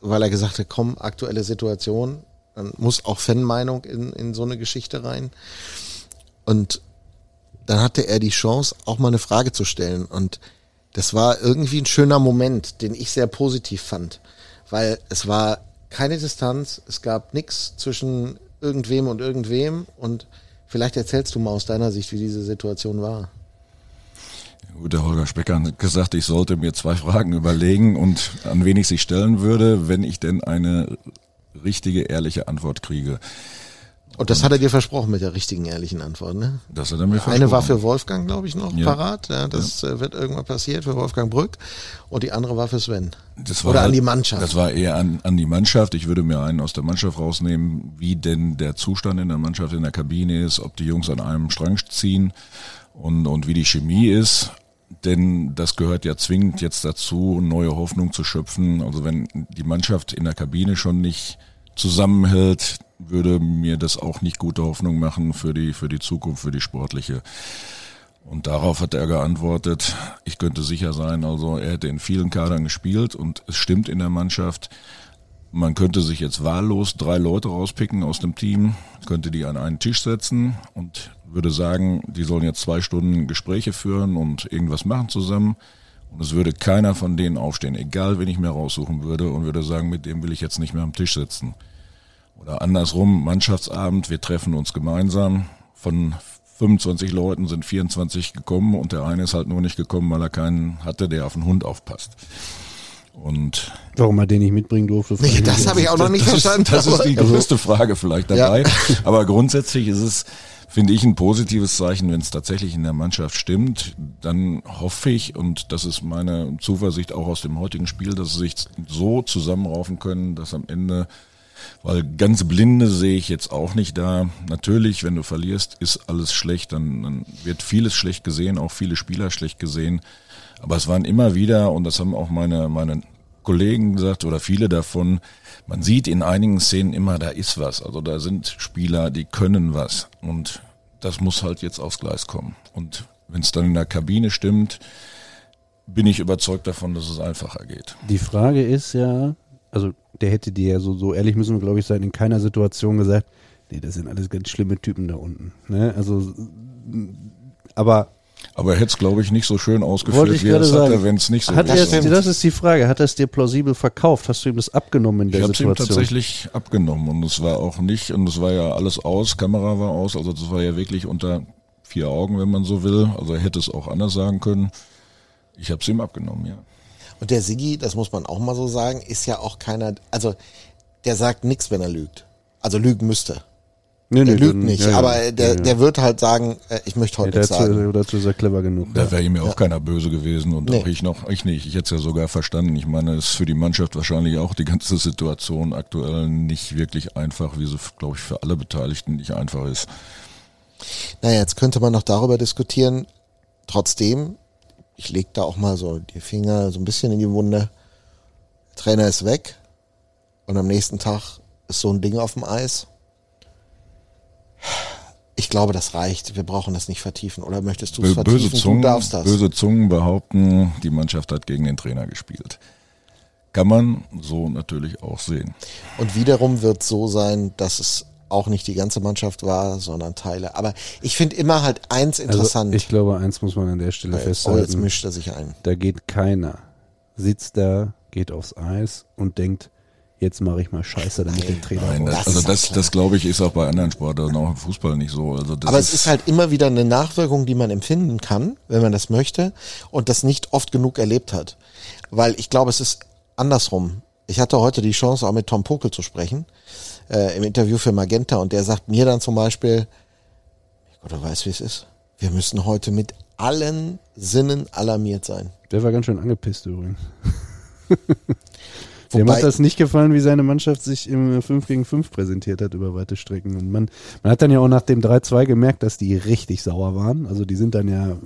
weil er gesagt hat, komm, aktuelle Situation, dann muss auch Fanmeinung in so eine Geschichte rein. Und dann hatte er die Chance, auch mal eine Frage zu stellen. Und das war irgendwie ein schöner Moment, den ich sehr positiv fand, weil es war keine Distanz, es gab nichts zwischen irgendwem und vielleicht erzählst du mal aus deiner Sicht, wie diese Situation war. Ja, gut, der Holger Speckhahn hat gesagt, ich sollte mir 2 Fragen überlegen und an wen ich sie stellen würde, wenn ich denn eine richtige, ehrliche Antwort kriege. Und das hat er dir versprochen mit der richtigen, ehrlichen Antwort, ne? Das hat er mir versprochen. Eine war für Wolfgang, glaube ich, noch parat. Ja, das wird irgendwann passiert für Wolfgang Brück. Und die andere war für Sven. Das war oder halt, an die Mannschaft. Das war eher an die Mannschaft. Ich würde mir einen aus der Mannschaft rausnehmen, wie denn der Zustand in der Mannschaft, in der Kabine ist, ob die Jungs an einem Strang ziehen und wie die Chemie ist. Denn das gehört ja zwingend jetzt dazu, neue Hoffnung zu schöpfen. Also wenn die Mannschaft in der Kabine schon nicht zusammenhält, würde mir das auch nicht gute Hoffnung machen für die Zukunft, für die sportliche. Und darauf hat er geantwortet, ich könnte sicher sein, also er hätte in vielen Kadern gespielt und es stimmt in der Mannschaft. Man könnte sich jetzt wahllos 3 Leute rauspicken aus dem Team, könnte die an einen Tisch setzen und würde sagen, die sollen jetzt 2 Stunden Gespräche führen und irgendwas machen zusammen. Und es würde keiner von denen aufstehen, egal wen ich mir raussuchen würde und würde sagen, mit dem will ich jetzt nicht mehr am Tisch sitzen. Oder andersrum, Mannschaftsabend, wir treffen uns gemeinsam. Von 25 Leuten sind 24 gekommen und der eine ist halt nur nicht gekommen, weil er keinen hatte, der auf den Hund aufpasst. Und warum er den nicht mitbringen durfte? Das habe ich auch noch nicht verstanden. Das ist die größte Frage vielleicht dabei. Ja. Aber grundsätzlich ist es, finde ich, ein positives Zeichen, wenn es tatsächlich in der Mannschaft stimmt. Dann hoffe ich, und das ist meine Zuversicht auch aus dem heutigen Spiel, dass sie sich so zusammenraufen können, dass am Ende, weil ganz Blinde sehe ich jetzt auch nicht da. Natürlich, wenn du verlierst, ist alles schlecht, dann wird vieles schlecht gesehen, auch viele Spieler schlecht gesehen. Aber es waren immer wieder, und das haben auch meine Kollegen gesagt oder viele davon, man sieht in einigen Szenen immer, da ist was. Also da sind Spieler, die können was. Und das muss halt jetzt aufs Gleis kommen. Und wenn es dann in der Kabine stimmt, bin ich überzeugt davon, dass es einfacher geht. Die Frage ist ja, also der hätte dir ja so ehrlich müssen wir, glaube ich, sein, in keiner Situation gesagt, nee, das sind alles ganz schlimme Typen da unten. Ne? Also, aber er hätte es, glaube ich, nicht so schön ausgeführt, wie er es hatte, wenn es nicht so wäre. Das ist die Frage. Hat er es dir plausibel verkauft? Hast du ihm das abgenommen in der Situation? Ich habe es ihm tatsächlich abgenommen und es war auch nicht, und es war ja alles aus, Kamera war aus, also das war ja wirklich unter 4 Augen, wenn man so will. Also er hätte es auch anders sagen können. Ich habe es ihm abgenommen, ja. Und der Siggi, das muss man auch mal so sagen, ist ja auch keiner, also der sagt nichts, wenn er lügt. Also lügen müsste. Nee, lügt nicht, ja, aber der wird halt sagen, ich möchte heute nichts sagen. Dazu ist er clever genug. Da wäre ihm ja auch keiner böse gewesen und auch ich nicht. Ich hätte es ja sogar verstanden. Ich meine, es ist für die Mannschaft wahrscheinlich auch die ganze Situation aktuell nicht wirklich einfach, wie sie, glaube ich, für alle Beteiligten nicht einfach ist. Naja, jetzt könnte man noch darüber diskutieren. Trotzdem, ich lege da auch mal so die Finger so ein bisschen in die Wunde. Der Trainer ist weg und am nächsten Tag ist so ein Ding auf dem Eis. Ich glaube, das reicht. Wir brauchen das nicht vertiefen. Oder möchtest du es vertiefen? Du darfst das. Böse Zungen behaupten, die Mannschaft hat gegen den Trainer gespielt. Kann man so natürlich auch sehen. Und wiederum wird es so sein, dass es auch nicht die ganze Mannschaft war, sondern Teile. Aber ich finde immer halt eins interessant. Also ich glaube, eins muss man an der Stelle festhalten. Oh, jetzt mischt er sich ein. Da geht keiner. Sitzt da, geht aufs Eis und denkt, jetzt mache ich mal Scheiße, damit den Trainer. Nein, das glaube ich, ist auch bei anderen Sportarten, auch im Fußball nicht so. Also das es ist halt immer wieder eine Nachwirkung, die man empfinden kann, wenn man das möchte und das nicht oft genug erlebt hat. Weil ich glaube, es ist andersrum. Ich hatte heute die Chance, auch mit Tom Pokel zu sprechen, im Interview für Magenta, und der sagt mir dann zum Beispiel, Gott, du weißt, wie es ist. Wir müssen heute mit allen Sinnen alarmiert sein. Der war ganz schön angepisst übrigens. Dem hat das nicht gefallen, wie seine Mannschaft sich im 5 gegen 5 präsentiert hat über weite Strecken. Und man hat dann ja auch nach dem 3-2 gemerkt, dass die richtig sauer waren. Also die sind dann ja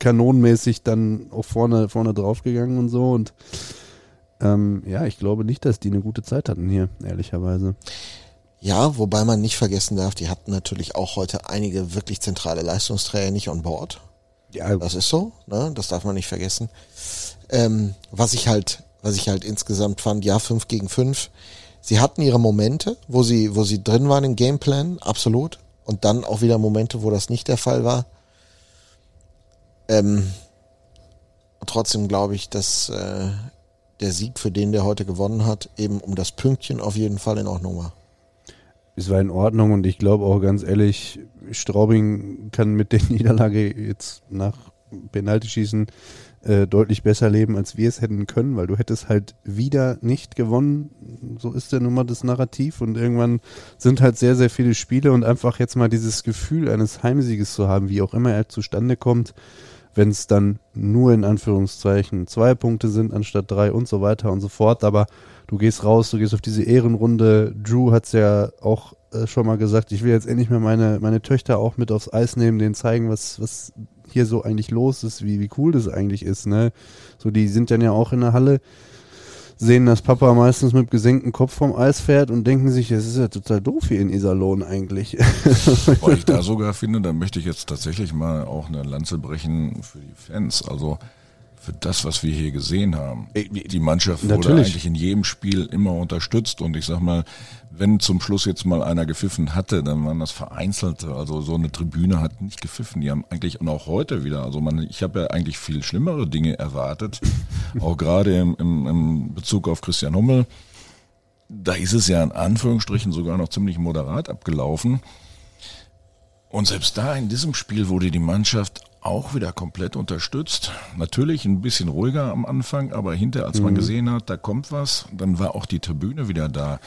kanonenmäßig dann auch vorne draufgegangen und so. Und ich glaube nicht, dass die eine gute Zeit hatten hier, ehrlicherweise. Ja, wobei man nicht vergessen darf, die hatten natürlich auch heute einige wirklich zentrale Leistungsträger nicht on board. Ja, das ist so, ne? Das darf man nicht vergessen. Was ich halt insgesamt fand, ja, 5 gegen 5. Sie hatten ihre Momente, wo sie drin waren im Gameplan, absolut. Und dann auch wieder Momente, wo das nicht der Fall war. Trotzdem glaube ich, dass der Sieg, für den der heute gewonnen hat, eben um das Pünktchen auf jeden Fall in Ordnung war. Es war in Ordnung und ich glaube auch ganz ehrlich, Straubing kann mit der Niederlage jetzt nach Penalty schießen deutlich besser leben, als wir es hätten können, weil du hättest halt wieder nicht gewonnen. So ist ja nun mal das Narrativ und irgendwann sind halt sehr, sehr viele Spiele und einfach jetzt mal dieses Gefühl eines Heimsieges zu haben, wie auch immer er zustande kommt, wenn es dann nur in Anführungszeichen 2 Punkte sind anstatt 3 und so weiter und so fort, aber du gehst raus, du gehst auf diese Ehrenrunde. Drew hat es ja auch schon mal gesagt, ich will jetzt endlich mal meine Töchter auch mit aufs Eis nehmen, denen zeigen, was hier so eigentlich los ist, wie cool das eigentlich ist, ne? So, die sind dann ja auch in der Halle, sehen, dass Papa meistens mit gesenktem Kopf vom Eis fährt und denken sich, es ist ja total doof hier in Iserlohn eigentlich. Weil ich da sogar finde, da möchte ich jetzt tatsächlich mal auch eine Lanze brechen für die Fans, also für das, was wir hier gesehen haben. Die Mannschaft wurde eigentlich in jedem Spiel immer unterstützt und ich sag mal, wenn zum Schluss jetzt mal einer gepfiffen hatte, dann waren das Vereinzelte, also so eine Tribüne hat nicht gepfiffen, die haben eigentlich, und auch heute wieder, also ich habe ja eigentlich viel schlimmere Dinge erwartet, auch gerade im Bezug auf Christian Hommel, da ist es ja in Anführungsstrichen sogar noch ziemlich moderat abgelaufen und selbst da in diesem Spiel wurde die Mannschaft auch wieder komplett unterstützt. Natürlich ein bisschen ruhiger am Anfang, aber hinterher, als man gesehen hat, da kommt was, dann war auch die Tribüne wieder da.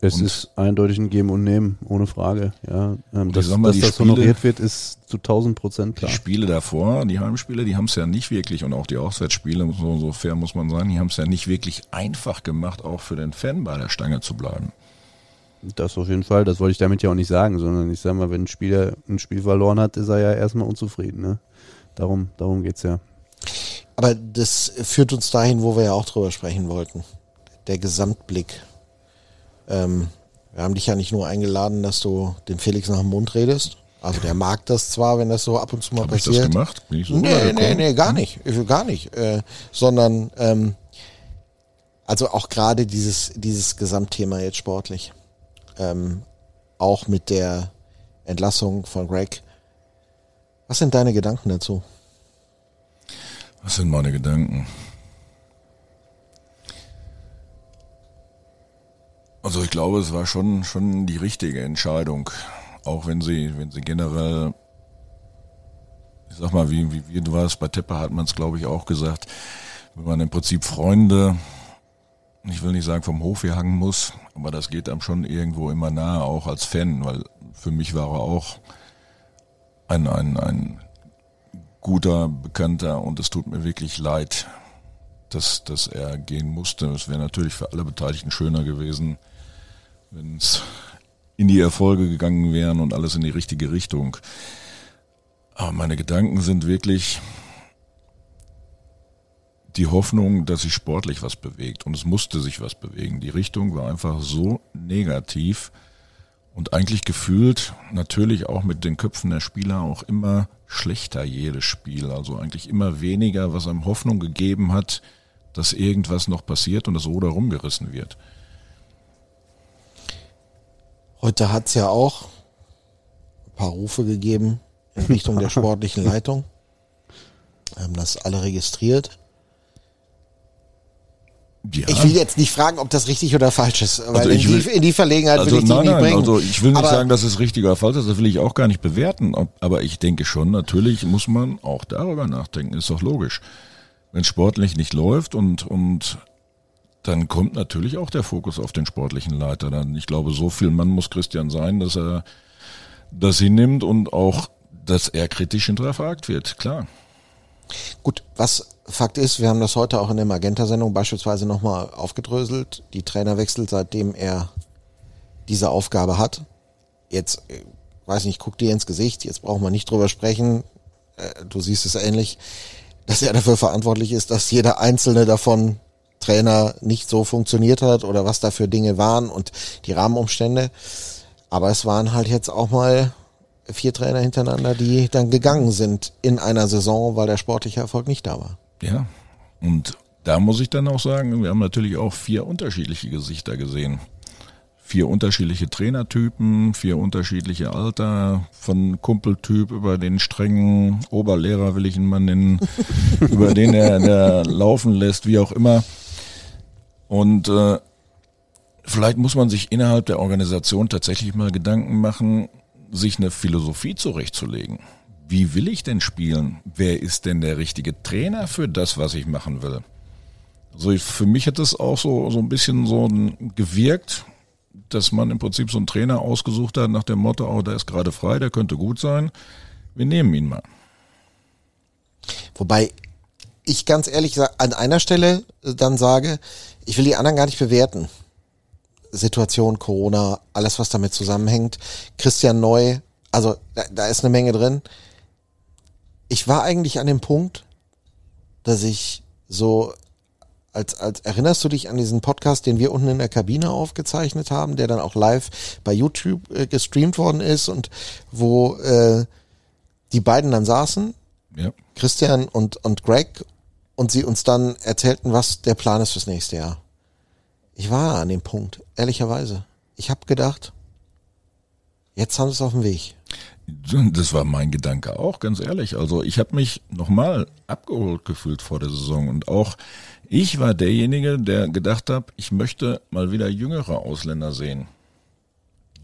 Es ist eindeutig ein Geben und Nehmen, ohne Frage. Ja, dass das honoriert wird, ist zu 1000% klar. Die Spiele davor, die Heimspiele, die haben es ja nicht wirklich, und auch die Auswärtsspiele, so fair muss man sagen, die haben es ja nicht wirklich einfach gemacht, auch für den Fan bei der Stange zu bleiben. Das auf jeden Fall, das wollte ich damit ja auch nicht sagen, sondern ich sag mal, wenn ein Spieler ein Spiel verloren hat, ist er ja erstmal unzufrieden, ne? Darum geht's ja. Aber das führt uns dahin, wo wir ja auch drüber sprechen wollten. Der Gesamtblick. Wir haben dich ja nicht nur eingeladen, dass du dem Felix nach dem Mund redest. Also der mag das zwar, wenn das so ab und zu mal passiert. Hab ich das gemacht? Bin ich so gar nicht. Gar nicht. Sondern also auch gerade dieses Gesamtthema jetzt sportlich. Auch mit der Entlassung von Greg. Was sind deine Gedanken dazu? Was sind meine Gedanken? Also ich glaube, es war schon die richtige Entscheidung. Auch wenn sie generell, ich sag mal, wie du warst, bei Tepper hat man es, glaube ich, auch gesagt, wenn man im Prinzip Freunde, ich will nicht sagen vom Hof jagen muss, aber das geht einem schon irgendwo immer nahe, auch als Fan, weil für mich war er auch ein guter Bekannter und es tut mir wirklich leid, dass er gehen musste. Es wäre natürlich für alle Beteiligten schöner gewesen, wenn es in die Erfolge gegangen wären und alles in die richtige Richtung. Aber meine Gedanken sind wirklich die Hoffnung, dass sich sportlich was bewegt, und es musste sich was bewegen. Die Richtung war einfach so negativ. Und eigentlich gefühlt natürlich auch mit den Köpfen der Spieler auch immer schlechter jedes Spiel. Also eigentlich immer weniger, was einem Hoffnung gegeben hat, dass irgendwas noch passiert und das Ruder rumgerissen wird. Heute hat es ja auch ein paar Rufe gegeben in Richtung der sportlichen Leitung. Wir haben das alle registriert. Ja. Ich will jetzt nicht fragen, ob das richtig oder falsch ist, weil also in die Verlegenheit will ich dich nicht bringen. Also ich will nicht sagen, dass es richtig oder falsch ist, das will ich auch gar nicht bewerten, aber ich denke schon, natürlich muss man auch darüber nachdenken, ist doch logisch. Wenn sportlich nicht läuft und dann kommt natürlich auch der Fokus auf den sportlichen Leiter. Dann, ich glaube, so viel Mann muss Christian sein, dass er das hinnimmt und auch, dass er kritisch hinterfragt wird, klar. Gut, was Fakt ist, wir haben das heute auch in der Magenta-Sendung beispielsweise nochmal aufgedröselt. Die Trainerwechsel, seitdem er diese Aufgabe hat. Jetzt, weiß nicht, guck dir ins Gesicht, jetzt brauchen wir nicht drüber sprechen. Du siehst es ähnlich, dass er dafür verantwortlich ist, dass jeder einzelne davon Trainer nicht so funktioniert hat oder was da für Dinge waren und die Rahmenumstände. Aber es waren halt jetzt auch mal 4 Trainer hintereinander, die dann gegangen sind in einer Saison, weil der sportliche Erfolg nicht da war. Ja, und da muss ich dann auch sagen, wir haben natürlich auch 4 unterschiedliche Gesichter gesehen. 4 unterschiedliche Trainertypen, 4 unterschiedliche Alter, von Kumpeltyp über den strengen Oberlehrer, will ich ihn mal nennen, über den er laufen lässt, wie auch immer. Und vielleicht muss man sich innerhalb der Organisation tatsächlich mal Gedanken machen, sich eine Philosophie zurechtzulegen. wie will ich denn spielen? Wer ist denn der richtige Trainer für das, was ich machen will? Also für mich hat das auch so ein bisschen so gewirkt, dass man im Prinzip so einen Trainer ausgesucht hat nach dem Motto, oh, der ist gerade frei, der könnte gut sein, wir nehmen ihn mal. Wobei ich ganz ehrlich an einer Stelle dann sage, ich will die anderen gar nicht bewerten. Situation, Corona, alles, was damit zusammenhängt. Christian Neu, also da ist eine Menge drin. Ich war eigentlich an dem Punkt, dass ich so, als erinnerst du dich an diesen Podcast, den wir unten in der Kabine aufgezeichnet haben, der dann auch live bei YouTube gestreamt worden ist und wo die beiden dann saßen, ja. Christian und Greg, und sie uns dann erzählten, was der Plan ist fürs nächste Jahr. Ich war an dem Punkt, ehrlicherweise. Ich habe gedacht, jetzt haben sie es auf dem Weg. Das war mein Gedanke auch, ganz ehrlich. Also ich habe mich nochmal abgeholt gefühlt vor der Saison. Und auch ich war derjenige, der gedacht habe, ich möchte mal wieder jüngere Ausländer sehen,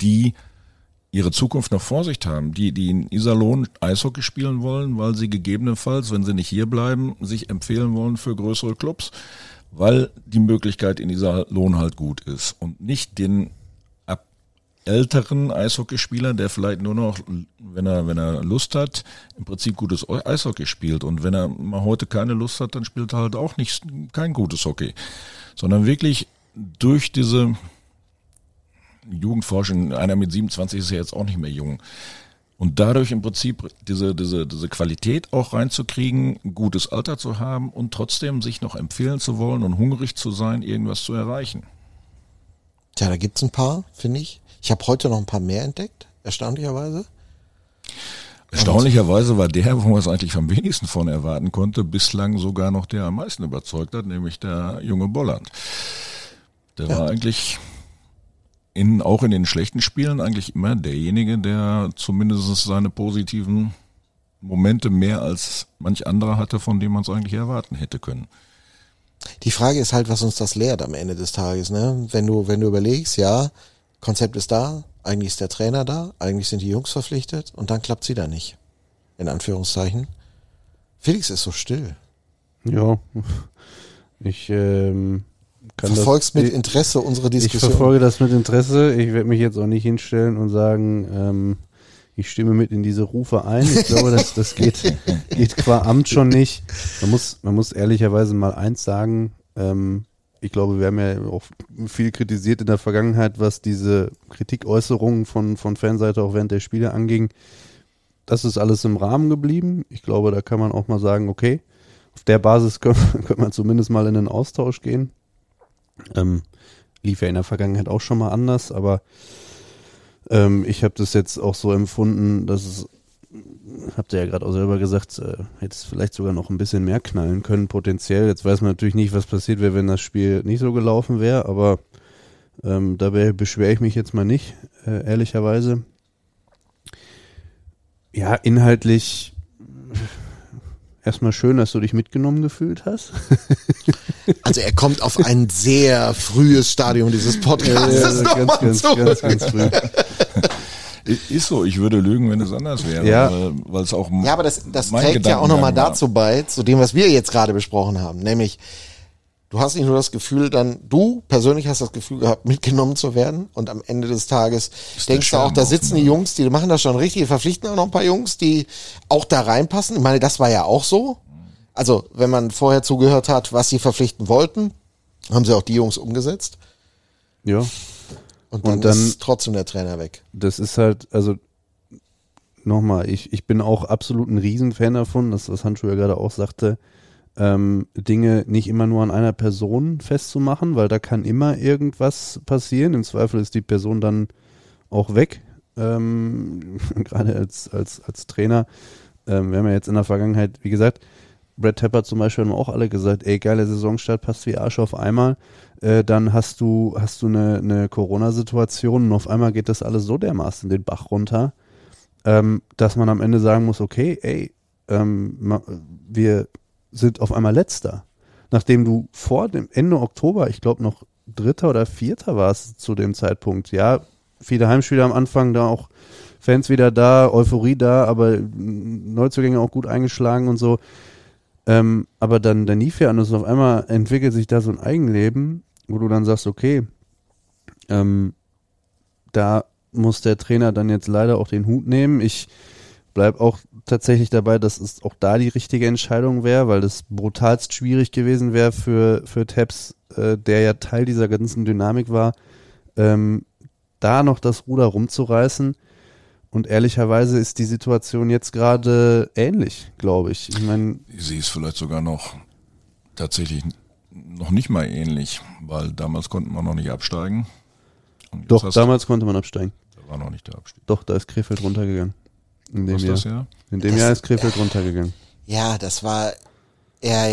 die ihre Zukunft noch vor sich haben, die in Iserlohn Eishockey spielen wollen, weil sie gegebenenfalls, wenn sie nicht hier bleiben, sich empfehlen wollen für größere Clubs, weil die Möglichkeit in Iserlohn halt gut ist und nicht den älteren Eishockeyspieler, der vielleicht nur noch, wenn er Lust hat, im Prinzip gutes Eishockey spielt, und wenn er mal heute keine Lust hat, dann spielt er halt auch nicht kein gutes Hockey, sondern wirklich durch diese Jugendforschung, einer mit 27 ist ja jetzt auch nicht mehr jung, und dadurch im Prinzip diese Qualität auch reinzukriegen, ein gutes Alter zu haben und trotzdem sich noch empfehlen zu wollen und hungrig zu sein, irgendwas zu erreichen. Tja, da gibt's ein paar, finde ich. Ich habe heute noch ein paar mehr entdeckt, erstaunlicherweise. Erstaunlicherweise war der, wo man es eigentlich am wenigsten von erwarten konnte, bislang sogar noch der am meisten überzeugt hat, nämlich der junge Bolland. Der war eigentlich auch in den schlechten Spielen eigentlich immer derjenige, der zumindest seine positiven Momente mehr als manch anderer hatte, von dem man es eigentlich erwarten hätte können. Die Frage ist halt, was uns das lehrt am Ende des Tages, ne? Wenn du überlegst, ja, Konzept ist da, eigentlich ist der Trainer da, eigentlich sind die Jungs verpflichtet, und dann klappt es wieder nicht. In Anführungszeichen. Felix ist so still. Ja, ich verfolgst mit Interesse unsere Diskussion. Ich verfolge das mit Interesse. Ich werde mich jetzt auch nicht hinstellen und sagen, ich stimme mit in diese Rufe ein. Ich glaube, das geht qua Amt schon nicht. Man muss ehrlicherweise mal eins sagen, ich glaube, wir haben ja auch viel kritisiert in der Vergangenheit, was diese Kritikäußerungen von Fanseite auch während der Spiele anging. Das ist alles im Rahmen geblieben. Ich glaube, da kann man auch mal sagen, okay, auf der Basis können wir zumindest mal in den Austausch gehen. Lief ja in der Vergangenheit auch schon mal anders, aber ich habe das jetzt auch so empfunden, dass es, habt ihr ja gerade auch selber gesagt, hätte es vielleicht sogar noch ein bisschen mehr knallen können potenziell. Jetzt weiß man natürlich nicht, was passiert wäre, wenn das Spiel nicht so gelaufen wäre, aber dabei beschwere ich mich jetzt mal nicht, ehrlicherweise. Ja, inhaltlich erstmal schön, dass du dich mitgenommen gefühlt hast. Also er kommt auf ein sehr frühes Stadium dieses Podcasts. Ganz früh. Ist so, ich würde lügen, wenn es anders wäre. Ja, weil es auch ja, aber das trägt ja auch nochmal dazu bei, zu dem, was wir jetzt gerade besprochen haben. Nämlich, du hast nicht nur das Gefühl dann, du persönlich hast das Gefühl gehabt, mitgenommen zu werden, und am Ende des Tages denkst du auch, da sitzen die Jungs, die machen das schon richtig, die verpflichten auch noch ein paar Jungs, die auch da reinpassen. Ich meine, das war ja auch so. Also, wenn man vorher zugehört hat, was sie verpflichten wollten, haben sie auch die Jungs umgesetzt. Ja. Und dann ist trotzdem der Trainer weg. Das ist halt, also nochmal, ich bin auch absolut ein Riesenfan davon, dass, was Handschuh ja gerade auch sagte, Dinge nicht immer nur an einer Person festzumachen, weil da kann immer irgendwas passieren. Im Zweifel ist die Person dann auch weg, gerade als Trainer. Wir haben ja jetzt in der Vergangenheit, wie gesagt, Brad Tepper zum Beispiel haben auch alle gesagt, ey, geile Saisonstart, passt wie Arsch auf einmal. Dann hast du eine Corona-Situation und auf einmal geht das alles so dermaßen den Bach runter, dass man am Ende sagen muss, okay, ey, wir sind auf einmal Letzter. Nachdem du vor dem Ende Oktober, ich glaube noch Dritter oder Vierter warst zu dem Zeitpunkt, ja, viele Heimspiele am Anfang, da auch Fans wieder da, Euphorie da, aber Neuzugänge auch gut eingeschlagen und so. Aber dann lief ja anders und auf einmal entwickelt sich da so ein Eigenleben, wo du dann sagst, okay, da muss der Trainer dann jetzt leider auch den Hut nehmen. Ich bleib auch tatsächlich dabei, dass es auch da die richtige Entscheidung wäre, weil das brutalst schwierig gewesen wäre für Tepps, der ja Teil dieser ganzen Dynamik war, da noch das Ruder rumzureißen. Und ehrlicherweise ist die Situation jetzt gerade ähnlich, glaube ich. Ich meine, sie ist vielleicht sogar noch tatsächlich noch nicht mal ähnlich, weil damals konnten wir noch nicht absteigen. Und doch, damals konnte man absteigen. Da war noch nicht der Abstieg. Doch, da ist Krefeld runtergegangen. In dem Jahr ist Krefeld runtergegangen. Ja, das war, ja.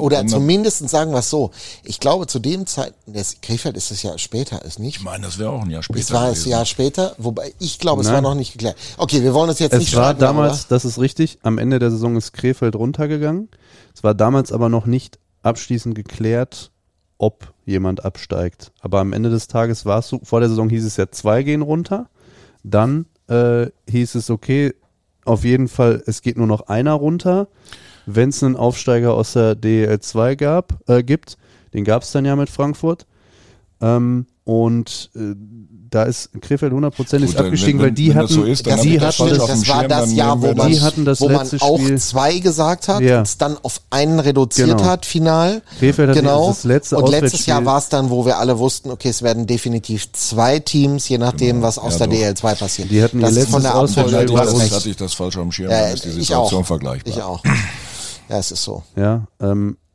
Oder zumindest sagen wir es so. Ich glaube, zu dem Zeitpunkt, Krefeld ist das Jahr später, ist nicht? Ich meine, das wäre auch ein Jahr später. Es war ein Jahr später, wobei ich glaube, es war noch nicht geklärt. Okay, wir wollen uns jetzt nicht streiten. Es war damals, das ist richtig, am Ende der Saison ist Krefeld runtergegangen. Es war damals aber noch nicht abschließend geklärt, ob jemand absteigt. Aber am Ende des Tages war es so, vor der Saison hieß es ja, 2 gehen runter, dann hieß es, okay, auf jeden Fall, es geht nur noch einer runter. Wenn es einen Aufsteiger aus der DEL 2 gibt, den gab es dann ja mit Frankfurt. Da ist Krefeld 100%ig abgestiegen, weil die hatten das wo man auch Spiel 2 gesagt hat, ja, und es dann auf einen reduziert hat, final. Krefeld hat das letzte Auswärtsspiel. Und letztes Jahr war es dann, wo wir alle wussten, okay, es werden definitiv 2 Teams, je nachdem, was aus der DEL 2 passiert. Die hatten das letztes Auswärtsspiel. Das hatte ich das falsch am Schirm, da ist die Situation vergleichbar. Ich auch. Ja, es ist so.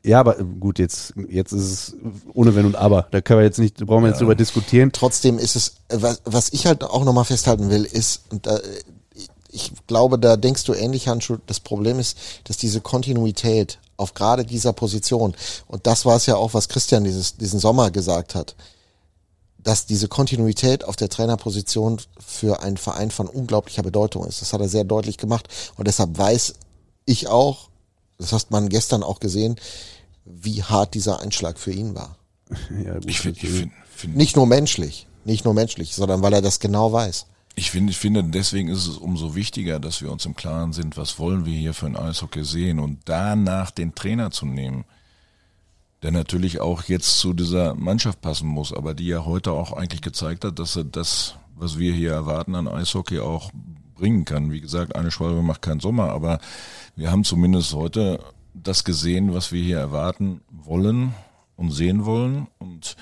Ja, aber gut, jetzt ist es ohne Wenn und Aber. Da können wir jetzt nicht, brauchen wir jetzt drüber diskutieren. Trotzdem ist es, was ich halt auch nochmal festhalten will, ist, und da, ich glaube, da denkst du ähnlich, Handschuh, das Problem ist, dass diese Kontinuität auf gerade dieser Position, und das war es ja auch, was Christian diesen Sommer gesagt hat, dass diese Kontinuität auf der Trainerposition für einen Verein von unglaublicher Bedeutung ist. Das hat er sehr deutlich gemacht. Und deshalb weiß ich auch, das hast man gestern auch gesehen, wie hart dieser Einschlag für ihn war. Ja, gut, ich finde nicht nur menschlich, sondern weil er das genau weiß. Ich finde, deswegen ist es umso wichtiger, dass wir uns im Klaren sind, was wollen wir hier für ein Eishockey sehen und danach den Trainer zu nehmen, der natürlich auch jetzt zu dieser Mannschaft passen muss, aber die ja heute auch eigentlich gezeigt hat, dass er das, was wir hier erwarten an Eishockey, auch bringen kann. Wie gesagt, eine Schwalbe macht keinen Sommer, aber wir haben zumindest heute das gesehen, was wir hier erwarten wollen und sehen wollen. Und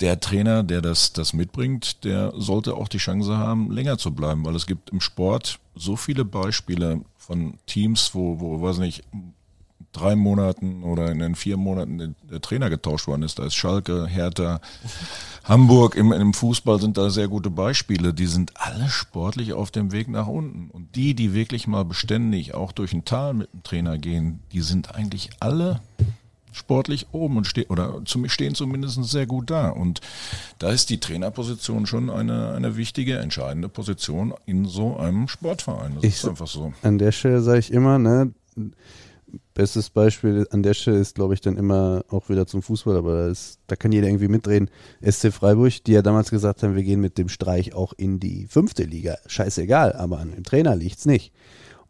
der Trainer, der das mitbringt, der sollte auch die Chance haben, länger zu bleiben, weil es gibt im Sport so viele Beispiele von Teams, wo weiß nicht, 3 Monaten oder in den 4 Monaten der Trainer getauscht worden ist. Da ist Schalke, Hertha, Hamburg im Fußball sind da sehr gute Beispiele. Die sind alle sportlich auf dem Weg nach unten. Und die wirklich mal beständig auch durch ein Tal mit dem Trainer gehen, die sind eigentlich alle sportlich oben und stehen zumindest sehr gut da. Und da ist die Trainerposition schon eine wichtige, entscheidende Position in so einem Sportverein. Das ist einfach so. An der Stelle sage ich immer, bestes Beispiel an der Stelle ist, glaube ich, dann immer auch wieder zum Fußball, aber da kann jeder irgendwie mitreden. SC Freiburg, die ja damals gesagt haben, wir gehen mit dem Streich auch in die 5. Liga. Scheißegal, aber an dem Trainer liegt's nicht.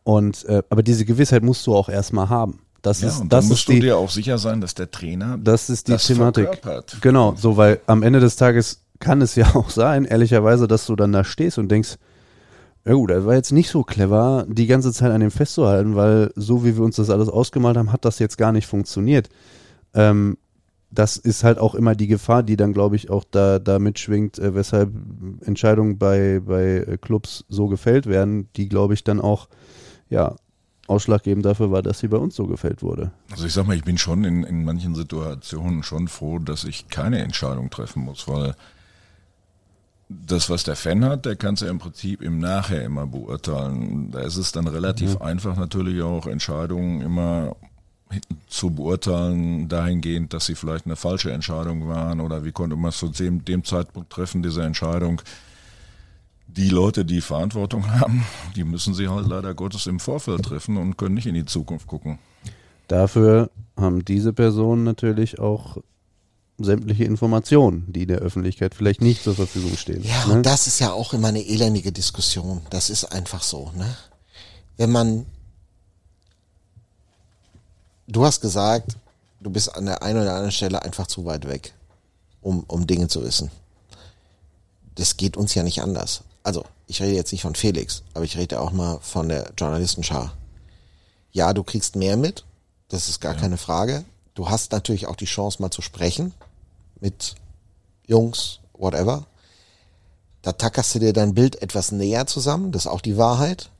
Und aber diese Gewissheit musst du auch erstmal haben. Dann musst du dir auch sicher sein, dass der Trainer das Thematik verkörpert. Genau, so, weil am Ende des Tages kann es ja auch sein, ehrlicherweise, dass du dann da stehst und denkst, ja gut, das war jetzt nicht so clever, die ganze Zeit an dem festzuhalten, weil so wie wir uns das alles ausgemalt haben, hat das jetzt gar nicht funktioniert. Das ist halt auch immer die Gefahr, die dann, glaube ich, auch da mitschwingt, weshalb Entscheidungen bei Clubs so gefällt werden, die, glaube ich, dann auch ausschlaggebend dafür war, dass sie bei uns so gefällt wurde. Also ich sag mal, ich bin schon in manchen Situationen schon froh, dass ich keine Entscheidung treffen muss, weil das, was der Fan hat, der kann es ja im Prinzip im Nachher immer beurteilen. Da ist es dann relativ einfach natürlich auch, Entscheidungen immer zu beurteilen, dahingehend, dass sie vielleicht eine falsche Entscheidung waren oder wie konnte man es zu dem Zeitpunkt treffen, diese Entscheidung. Die Leute, die Verantwortung haben, die müssen sie halt leider Gottes im Vorfeld treffen und können nicht in die Zukunft gucken. Dafür haben diese Personen natürlich auch sämtliche Informationen, die der Öffentlichkeit vielleicht nicht zur Verfügung stehen. Ja, ne? Und das ist ja auch immer eine elendige Diskussion. Das ist einfach so, ne? Wenn man, du hast gesagt, du bist an der einen oder anderen Stelle einfach zu weit weg, um Dinge zu wissen. Das geht uns ja nicht anders. Also, ich rede jetzt nicht von Felix, aber ich rede auch mal von der Journalistenschar. Ja, du kriegst mehr mit, das ist gar keine Frage. Du hast natürlich auch die Chance, mal zu sprechen mit Jungs, whatever. Da tackerst du dir dein Bild etwas näher zusammen, das ist auch die Wahrheit.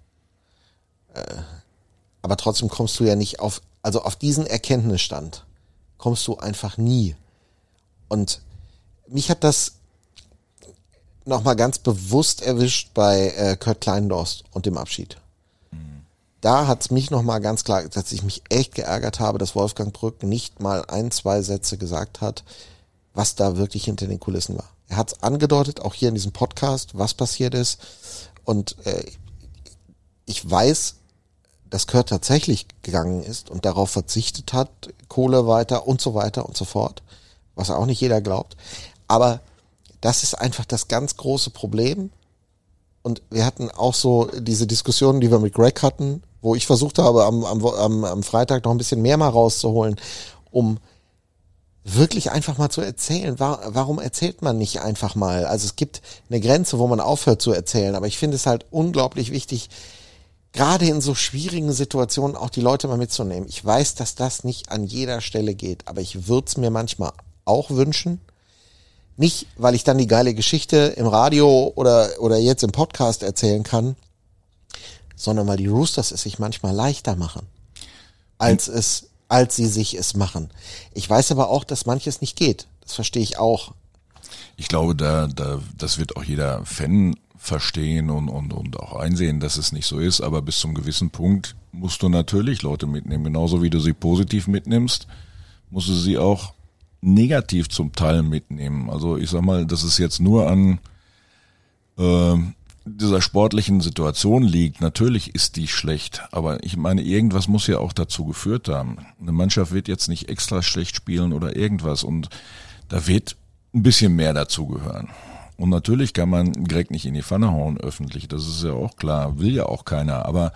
Aber trotzdem kommst du ja nicht auf, also auf diesen Erkenntnisstand kommst du einfach nie. Und mich hat das nochmal ganz bewusst erwischt bei Kurt Kleindorst und dem Abschied. Da hat es mich nochmal ganz klar, dass ich mich echt geärgert habe, dass Wolfgang Brück nicht mal ein, zwei Sätze gesagt hat, was da wirklich hinter den Kulissen war. Er hat es angedeutet, auch hier in diesem Podcast, was passiert ist. Und ich weiß, dass Kurt tatsächlich gegangen ist und darauf verzichtet hat, Kohle weiter und so fort, was auch nicht jeder glaubt. Aber das ist einfach das ganz große Problem. Und wir hatten auch so diese Diskussionen, die wir mit Greg hatten, wo ich versucht habe, am Freitag noch ein bisschen mehr mal rauszuholen, um wirklich einfach mal zu erzählen. Warum erzählt man nicht einfach mal? Also es gibt eine Grenze, wo man aufhört zu erzählen, aber ich finde es halt unglaublich wichtig, gerade in so schwierigen Situationen auch die Leute mal mitzunehmen. Ich weiß, dass das nicht an jeder Stelle geht, aber ich würde es mir manchmal auch wünschen. Nicht, weil ich dann die geile Geschichte im Radio oder jetzt im Podcast erzählen kann, sondern weil die Roosters es sich manchmal leichter machen, als sie sich es machen. Ich weiß aber auch, dass manches nicht geht. Das verstehe ich auch. Ich glaube, das wird auch jeder Fan verstehen und auch einsehen, dass es nicht so ist. Aber bis zum gewissen Punkt musst du natürlich Leute mitnehmen. Genauso wie du sie positiv mitnimmst, musst du sie auch negativ zum Teil mitnehmen. Also ich sag mal, dass es jetzt nur an dieser sportlichen Situation liegt. Natürlich ist die schlecht, aber ich meine, irgendwas muss ja auch dazu geführt haben. Eine Mannschaft wird jetzt nicht extra schlecht spielen oder irgendwas und da wird ein bisschen mehr dazu gehören. Und natürlich kann man Greg nicht in die Pfanne hauen öffentlich, das ist ja auch klar, will ja auch keiner, aber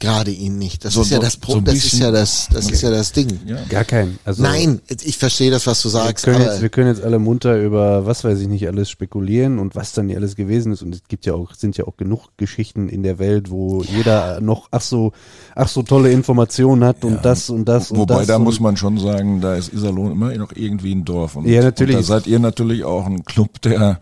gerade ihn nicht. Das so, ist ja das Problem. So das ist ja das ist ja das Ding. Ja. Gar kein. Also nein, ich verstehe das, was du sagst. Wir können jetzt alle munter über was weiß ich nicht alles spekulieren und was dann hier alles gewesen ist. Und es gibt ja auch, sind ja auch genug Geschichten in der Welt, wo jeder noch ach so tolle Informationen hat und das und das. Wobei, und das da muss man schon sagen, da ist Iserlohn immer noch irgendwie ein Dorf. Und, ja, natürlich. Und da seid ihr natürlich auch ein Club, der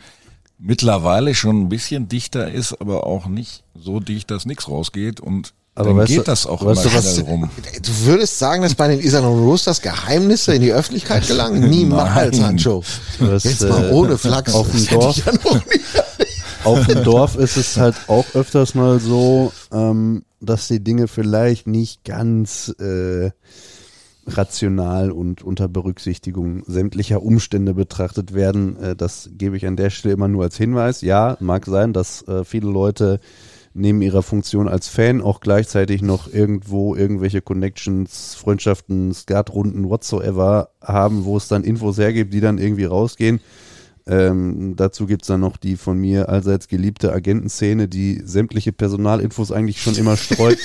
mittlerweile schon ein bisschen dichter ist, aber auch nicht so dicht, dass nichts rausgeht und aber dann geht das auch immer schnell rum. Du würdest sagen, dass bei den Iserlohn Roosters Geheimnisse in die Öffentlichkeit gelangen? Niemals, Handschuh. Jetzt mal ohne Flachs. Auf dem Dorf ist es halt auch öfters mal so, dass die Dinge vielleicht nicht ganz rational und unter Berücksichtigung sämtlicher Umstände betrachtet werden. Das gebe ich an der Stelle immer nur als Hinweis. Ja, mag sein, dass viele Leute neben ihrer Funktion als Fan auch gleichzeitig noch irgendwo irgendwelche Connections, Freundschaften, Skatrunden, whatsoever haben, wo es dann Infos hergibt, die dann irgendwie rausgehen. Dazu gibt's dann noch die von mir allseits geliebte Agentenszene, die sämtliche Personalinfos eigentlich schon immer streut.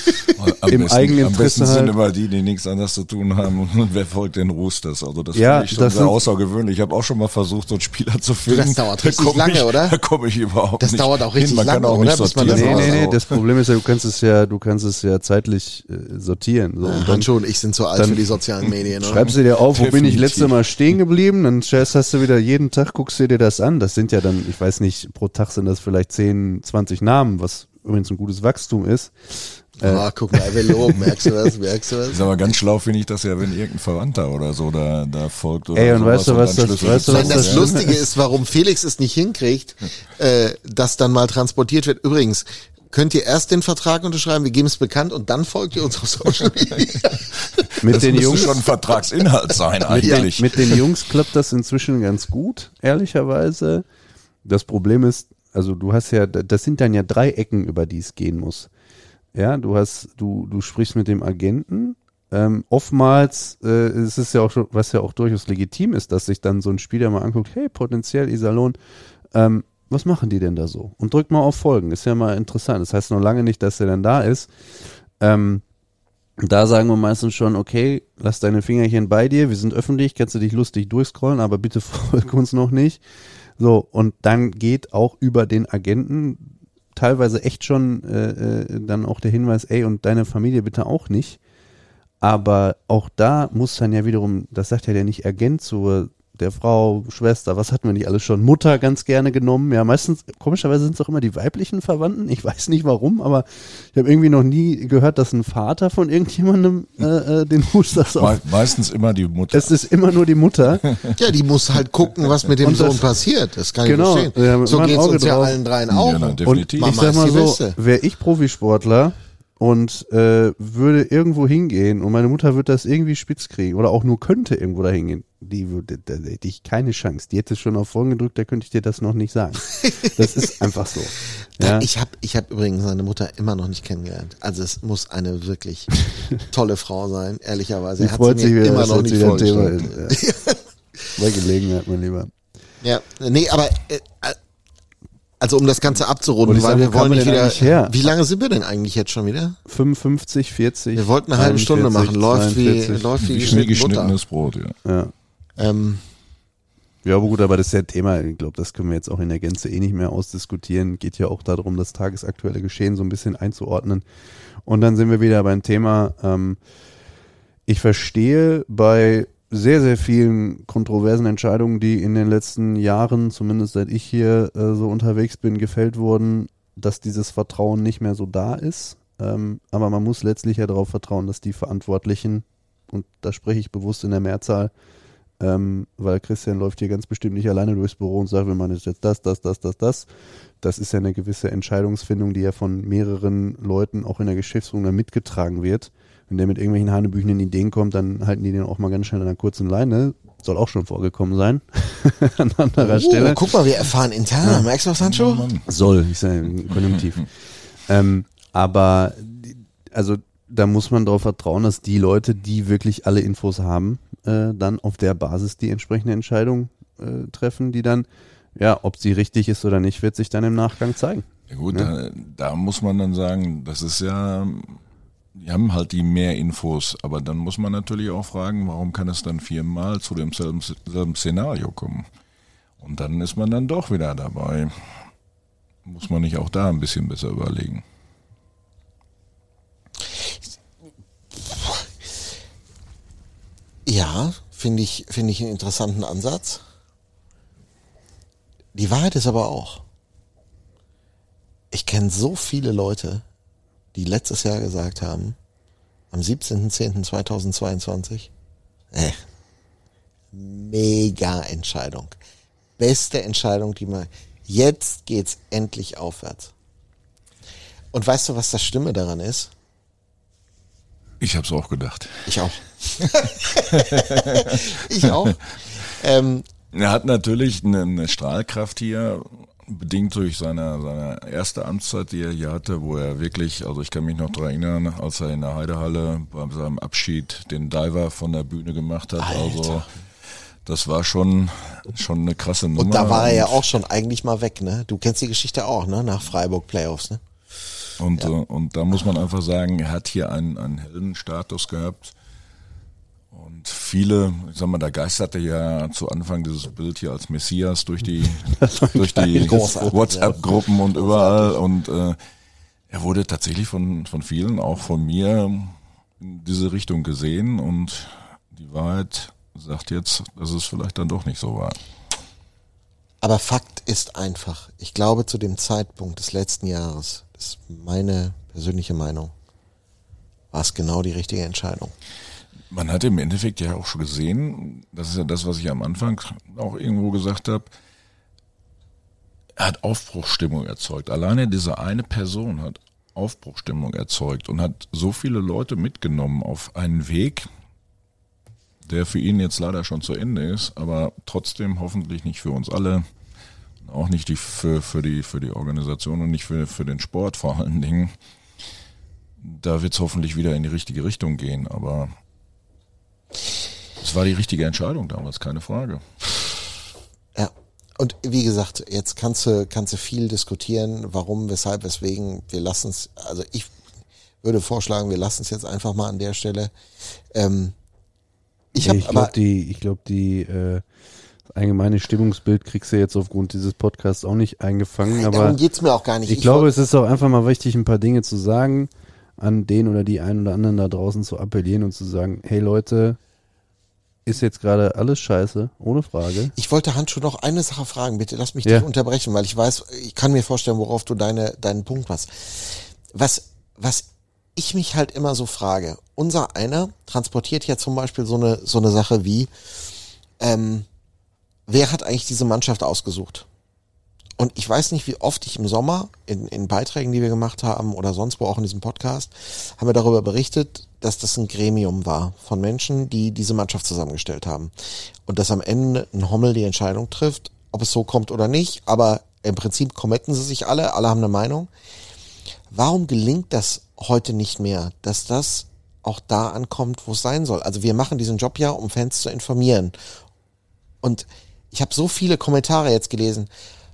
Im eigenen Interesse. Am besten sind immer die nichts anderes zu tun haben. Und wer folgt den Roosters? Also das finde ich schon sehr außergewöhnlich. Ich habe auch schon mal versucht, so einen Spieler zu finden. Das dauert richtig lange, oder? Da komme ich überhaupt nicht hin. Das dauert auch richtig lange, oder? Nee, das Problem ist ja, du kannst es ja zeitlich sortieren. So. Und dann, schon, ich sind zu alt für die sozialen Medien. Oder? Schreibst du dir auf, wo bin ich letztes Mal stehen geblieben? Dann hast du wieder jeden Tag, guckst dir das an, das sind ja dann, ich weiß nicht, pro Tag sind das vielleicht 10, 20 Namen, was übrigens ein gutes Wachstum ist. Guck mal, wir loben, merkst du das? Ist aber ganz schlau, finde ich das ja, wenn irgendein Verwandter oder so da folgt. Oder und weißt du, was das Lustige ist, warum Felix es nicht hinkriegt, dass dann mal transportiert wird. Übrigens, könnt ihr erst den Vertrag unterschreiben, wir geben es bekannt und dann folgt ihr uns auf Social Media. Mit das den Jungs schon Vertragsinhalt sein eigentlich. Mit den Jungs klappt das inzwischen ganz gut, ehrlicherweise. Das Problem ist, also du hast ja, das sind dann ja 3 Ecken, über die es gehen muss. Ja, du sprichst mit dem Agenten, oftmals ist es ja auch schon, was ja auch durchaus legitim ist, dass sich dann so ein Spieler mal anguckt, hey, potenziell Iserlohn, was machen die denn da so? Und drückt mal auf Folgen, ist ja mal interessant. Das heißt noch lange nicht, dass er dann da ist. Da sagen wir meistens schon, okay, lass deine Fingerchen bei dir, wir sind öffentlich, kannst du dich lustig durchscrollen, aber bitte folg uns noch nicht. So, und dann geht auch über den Agenten teilweise echt schon dann auch der Hinweis, ey, und deine Familie bitte auch nicht. Aber auch da muss dann ja wiederum, das sagt ja der nicht Agent zu der Frau, Schwester, was hatten wir nicht alles schon, Mutter ganz gerne genommen, ja, meistens, komischerweise sind es auch immer die weiblichen Verwandten, ich weiß nicht warum, aber ich habe irgendwie noch nie gehört, dass ein Vater von irgendjemandem den Hustas auf... Meistens immer die Mutter. Es ist immer nur die Mutter. Ja, die muss halt gucken, was mit dem und Sohn das passiert, das kann genau, ich verstehen. So geht es uns drauf. Ja allen dreien auch. Ja, nein, definitiv. Und ich sag mal so, wäre ich Profisportler... und würde irgendwo hingehen und meine Mutter würde das irgendwie spitz kriegen oder auch nur könnte irgendwo da hingehen, die würde, da hätte ich keine Chance, die hätte schon auf Folgen gedrückt, da könnte ich dir das noch nicht sagen. Das ist einfach so. Ja. Ich hab übrigens seine Mutter immer noch nicht kennengelernt. Also es muss eine wirklich tolle Frau sein, ehrlicherweise. Er hat sie mir immer noch nicht vorgestellt. Ja. Bei Gelegenheit, mein Lieber. Ja, nee, aber... also um das Ganze abzurunden, weil wir wollen nicht wieder... Wie lange sind wir denn eigentlich jetzt schon wieder? 55, 40... Wir wollten eine halbe Stunde machen, läuft wie geschnittenes Brot, ja. Ja, aber gut, aber das ist ja ein Thema, ich glaube, das können wir jetzt auch in der Gänze eh nicht mehr ausdiskutieren. Geht ja auch darum, das tagesaktuelle Geschehen so ein bisschen einzuordnen. Und dann sind wir wieder beim Thema, ich verstehe bei... sehr, sehr vielen kontroversen Entscheidungen, die in den letzten Jahren, zumindest seit ich hier so unterwegs bin, gefällt wurden, dass dieses Vertrauen nicht mehr so da ist. Aber man muss letztlich ja darauf vertrauen, dass die Verantwortlichen, und da spreche ich bewusst in der Mehrzahl, weil Christian läuft hier ganz bestimmt nicht alleine durchs Büro und sagt, wir machen jetzt das. Das ist ja eine gewisse Entscheidungsfindung, die ja von mehreren Leuten auch in der Geschäftsführung dann mitgetragen wird. Wenn der mit irgendwelchen hanebüchenen Ideen kommt, dann halten die den auch mal ganz schnell an einer kurzen Leine. Soll auch schon vorgekommen sein. An anderer Stelle. Guck mal, wir erfahren intern. Ja. Merkst du was, Handschuh? Soll, ich sage Konjunktiv. Aber, also, da muss man darauf vertrauen, dass die Leute, die wirklich alle Infos haben, dann auf der Basis die entsprechende Entscheidung treffen, die dann, ja, ob sie richtig ist oder nicht, wird sich dann im Nachgang zeigen. Ja gut, ne? Da muss man dann sagen, das ist ja... Die haben halt die mehr Infos, aber dann muss man natürlich auch fragen, warum kann es dann viermal zu demselben Szenario kommen? Und dann ist man dann doch wieder dabei. Muss man nicht auch da ein bisschen besser überlegen? Ja, finde ich einen interessanten Ansatz. Die Wahrheit ist aber auch, ich kenne so viele Leute, die letztes Jahr gesagt haben, am 17.10.2022, mega Entscheidung. Beste Entscheidung, die man, jetzt geht's endlich aufwärts. Und weißt du, was das Schlimme daran ist? Ich hab's auch gedacht. Ich auch. Ich auch. Er hat natürlich eine Strahlkraft hier, bedingt durch seine erste Amtszeit, die er hier hatte, wo er wirklich, also ich kann mich noch daran erinnern, als er in der Heidehalle bei seinem Abschied den Diver von der Bühne gemacht hat. Alter. Also das war schon eine krasse Nummer. Und da war er ja auch schon eigentlich mal weg, ne? Du kennst die Geschichte auch, ne? Nach Freiburg Playoffs, ne? Und, ja. Und da muss man einfach sagen, er hat hier einen Heldenstatus gehabt. Und viele, ich sag mal, da geisterte ja zu Anfang dieses Bild hier als Messias durch die WhatsApp-Gruppen und überall. Und er wurde tatsächlich von vielen, auch von mir, in diese Richtung gesehen. Und die Wahrheit sagt jetzt, dass es vielleicht dann doch nicht so war. Aber Fakt ist einfach, ich glaube, zu dem Zeitpunkt des letzten Jahres, das ist meine persönliche Meinung, war es genau die richtige Entscheidung. Man hat im Endeffekt ja auch schon gesehen, das ist ja das, was ich am Anfang auch irgendwo gesagt habe, er hat Aufbruchsstimmung erzeugt. Alleine diese eine Person hat Aufbruchsstimmung erzeugt und hat so viele Leute mitgenommen auf einen Weg, der für ihn jetzt leider schon zu Ende ist, aber trotzdem hoffentlich nicht für uns alle, auch nicht für die Organisation und nicht für den Sport vor allen Dingen. da wird es hoffentlich wieder in die richtige Richtung gehen, aber es war die richtige Entscheidung damals, keine Frage. Ja, und wie gesagt, jetzt kannst du viel diskutieren, warum, weshalb, weswegen, wir lassen es, also ich würde vorschlagen, wir lassen es jetzt einfach mal an der Stelle. Ich glaube, das allgemeine Stimmungsbild kriegst du jetzt aufgrund dieses Podcasts auch nicht eingefangen. Nein, aber darum geht's mir auch gar nicht. Ich glaube, es ist auch einfach mal wichtig, ein paar Dinge zu sagen, an den oder die einen oder anderen da draußen zu appellieren und zu sagen, hey Leute, ist jetzt gerade alles scheiße, ohne Frage. Ich wollte Handschuh noch eine Sache fragen, bitte lass mich dich unterbrechen, weil ich weiß, ich kann mir vorstellen, worauf du deinen Punkt hast. Was ich mich halt immer so frage, unser einer transportiert ja zum Beispiel so eine Sache wie, wer hat eigentlich diese Mannschaft ausgesucht? Und ich weiß nicht, wie oft ich im Sommer in Beiträgen, die wir gemacht haben oder sonst wo auch in diesem Podcast, haben wir darüber berichtet, dass das ein Gremium war von Menschen, die diese Mannschaft zusammengestellt haben. Und dass am Ende ein Hommel die Entscheidung trifft, ob es so kommt oder nicht. Aber im Prinzip committen sie sich alle haben eine Meinung. Warum gelingt das heute nicht mehr, dass das auch da ankommt, wo es sein soll? Also wir machen diesen Job ja, um Fans zu informieren. Und ich habe so viele Kommentare jetzt gelesen,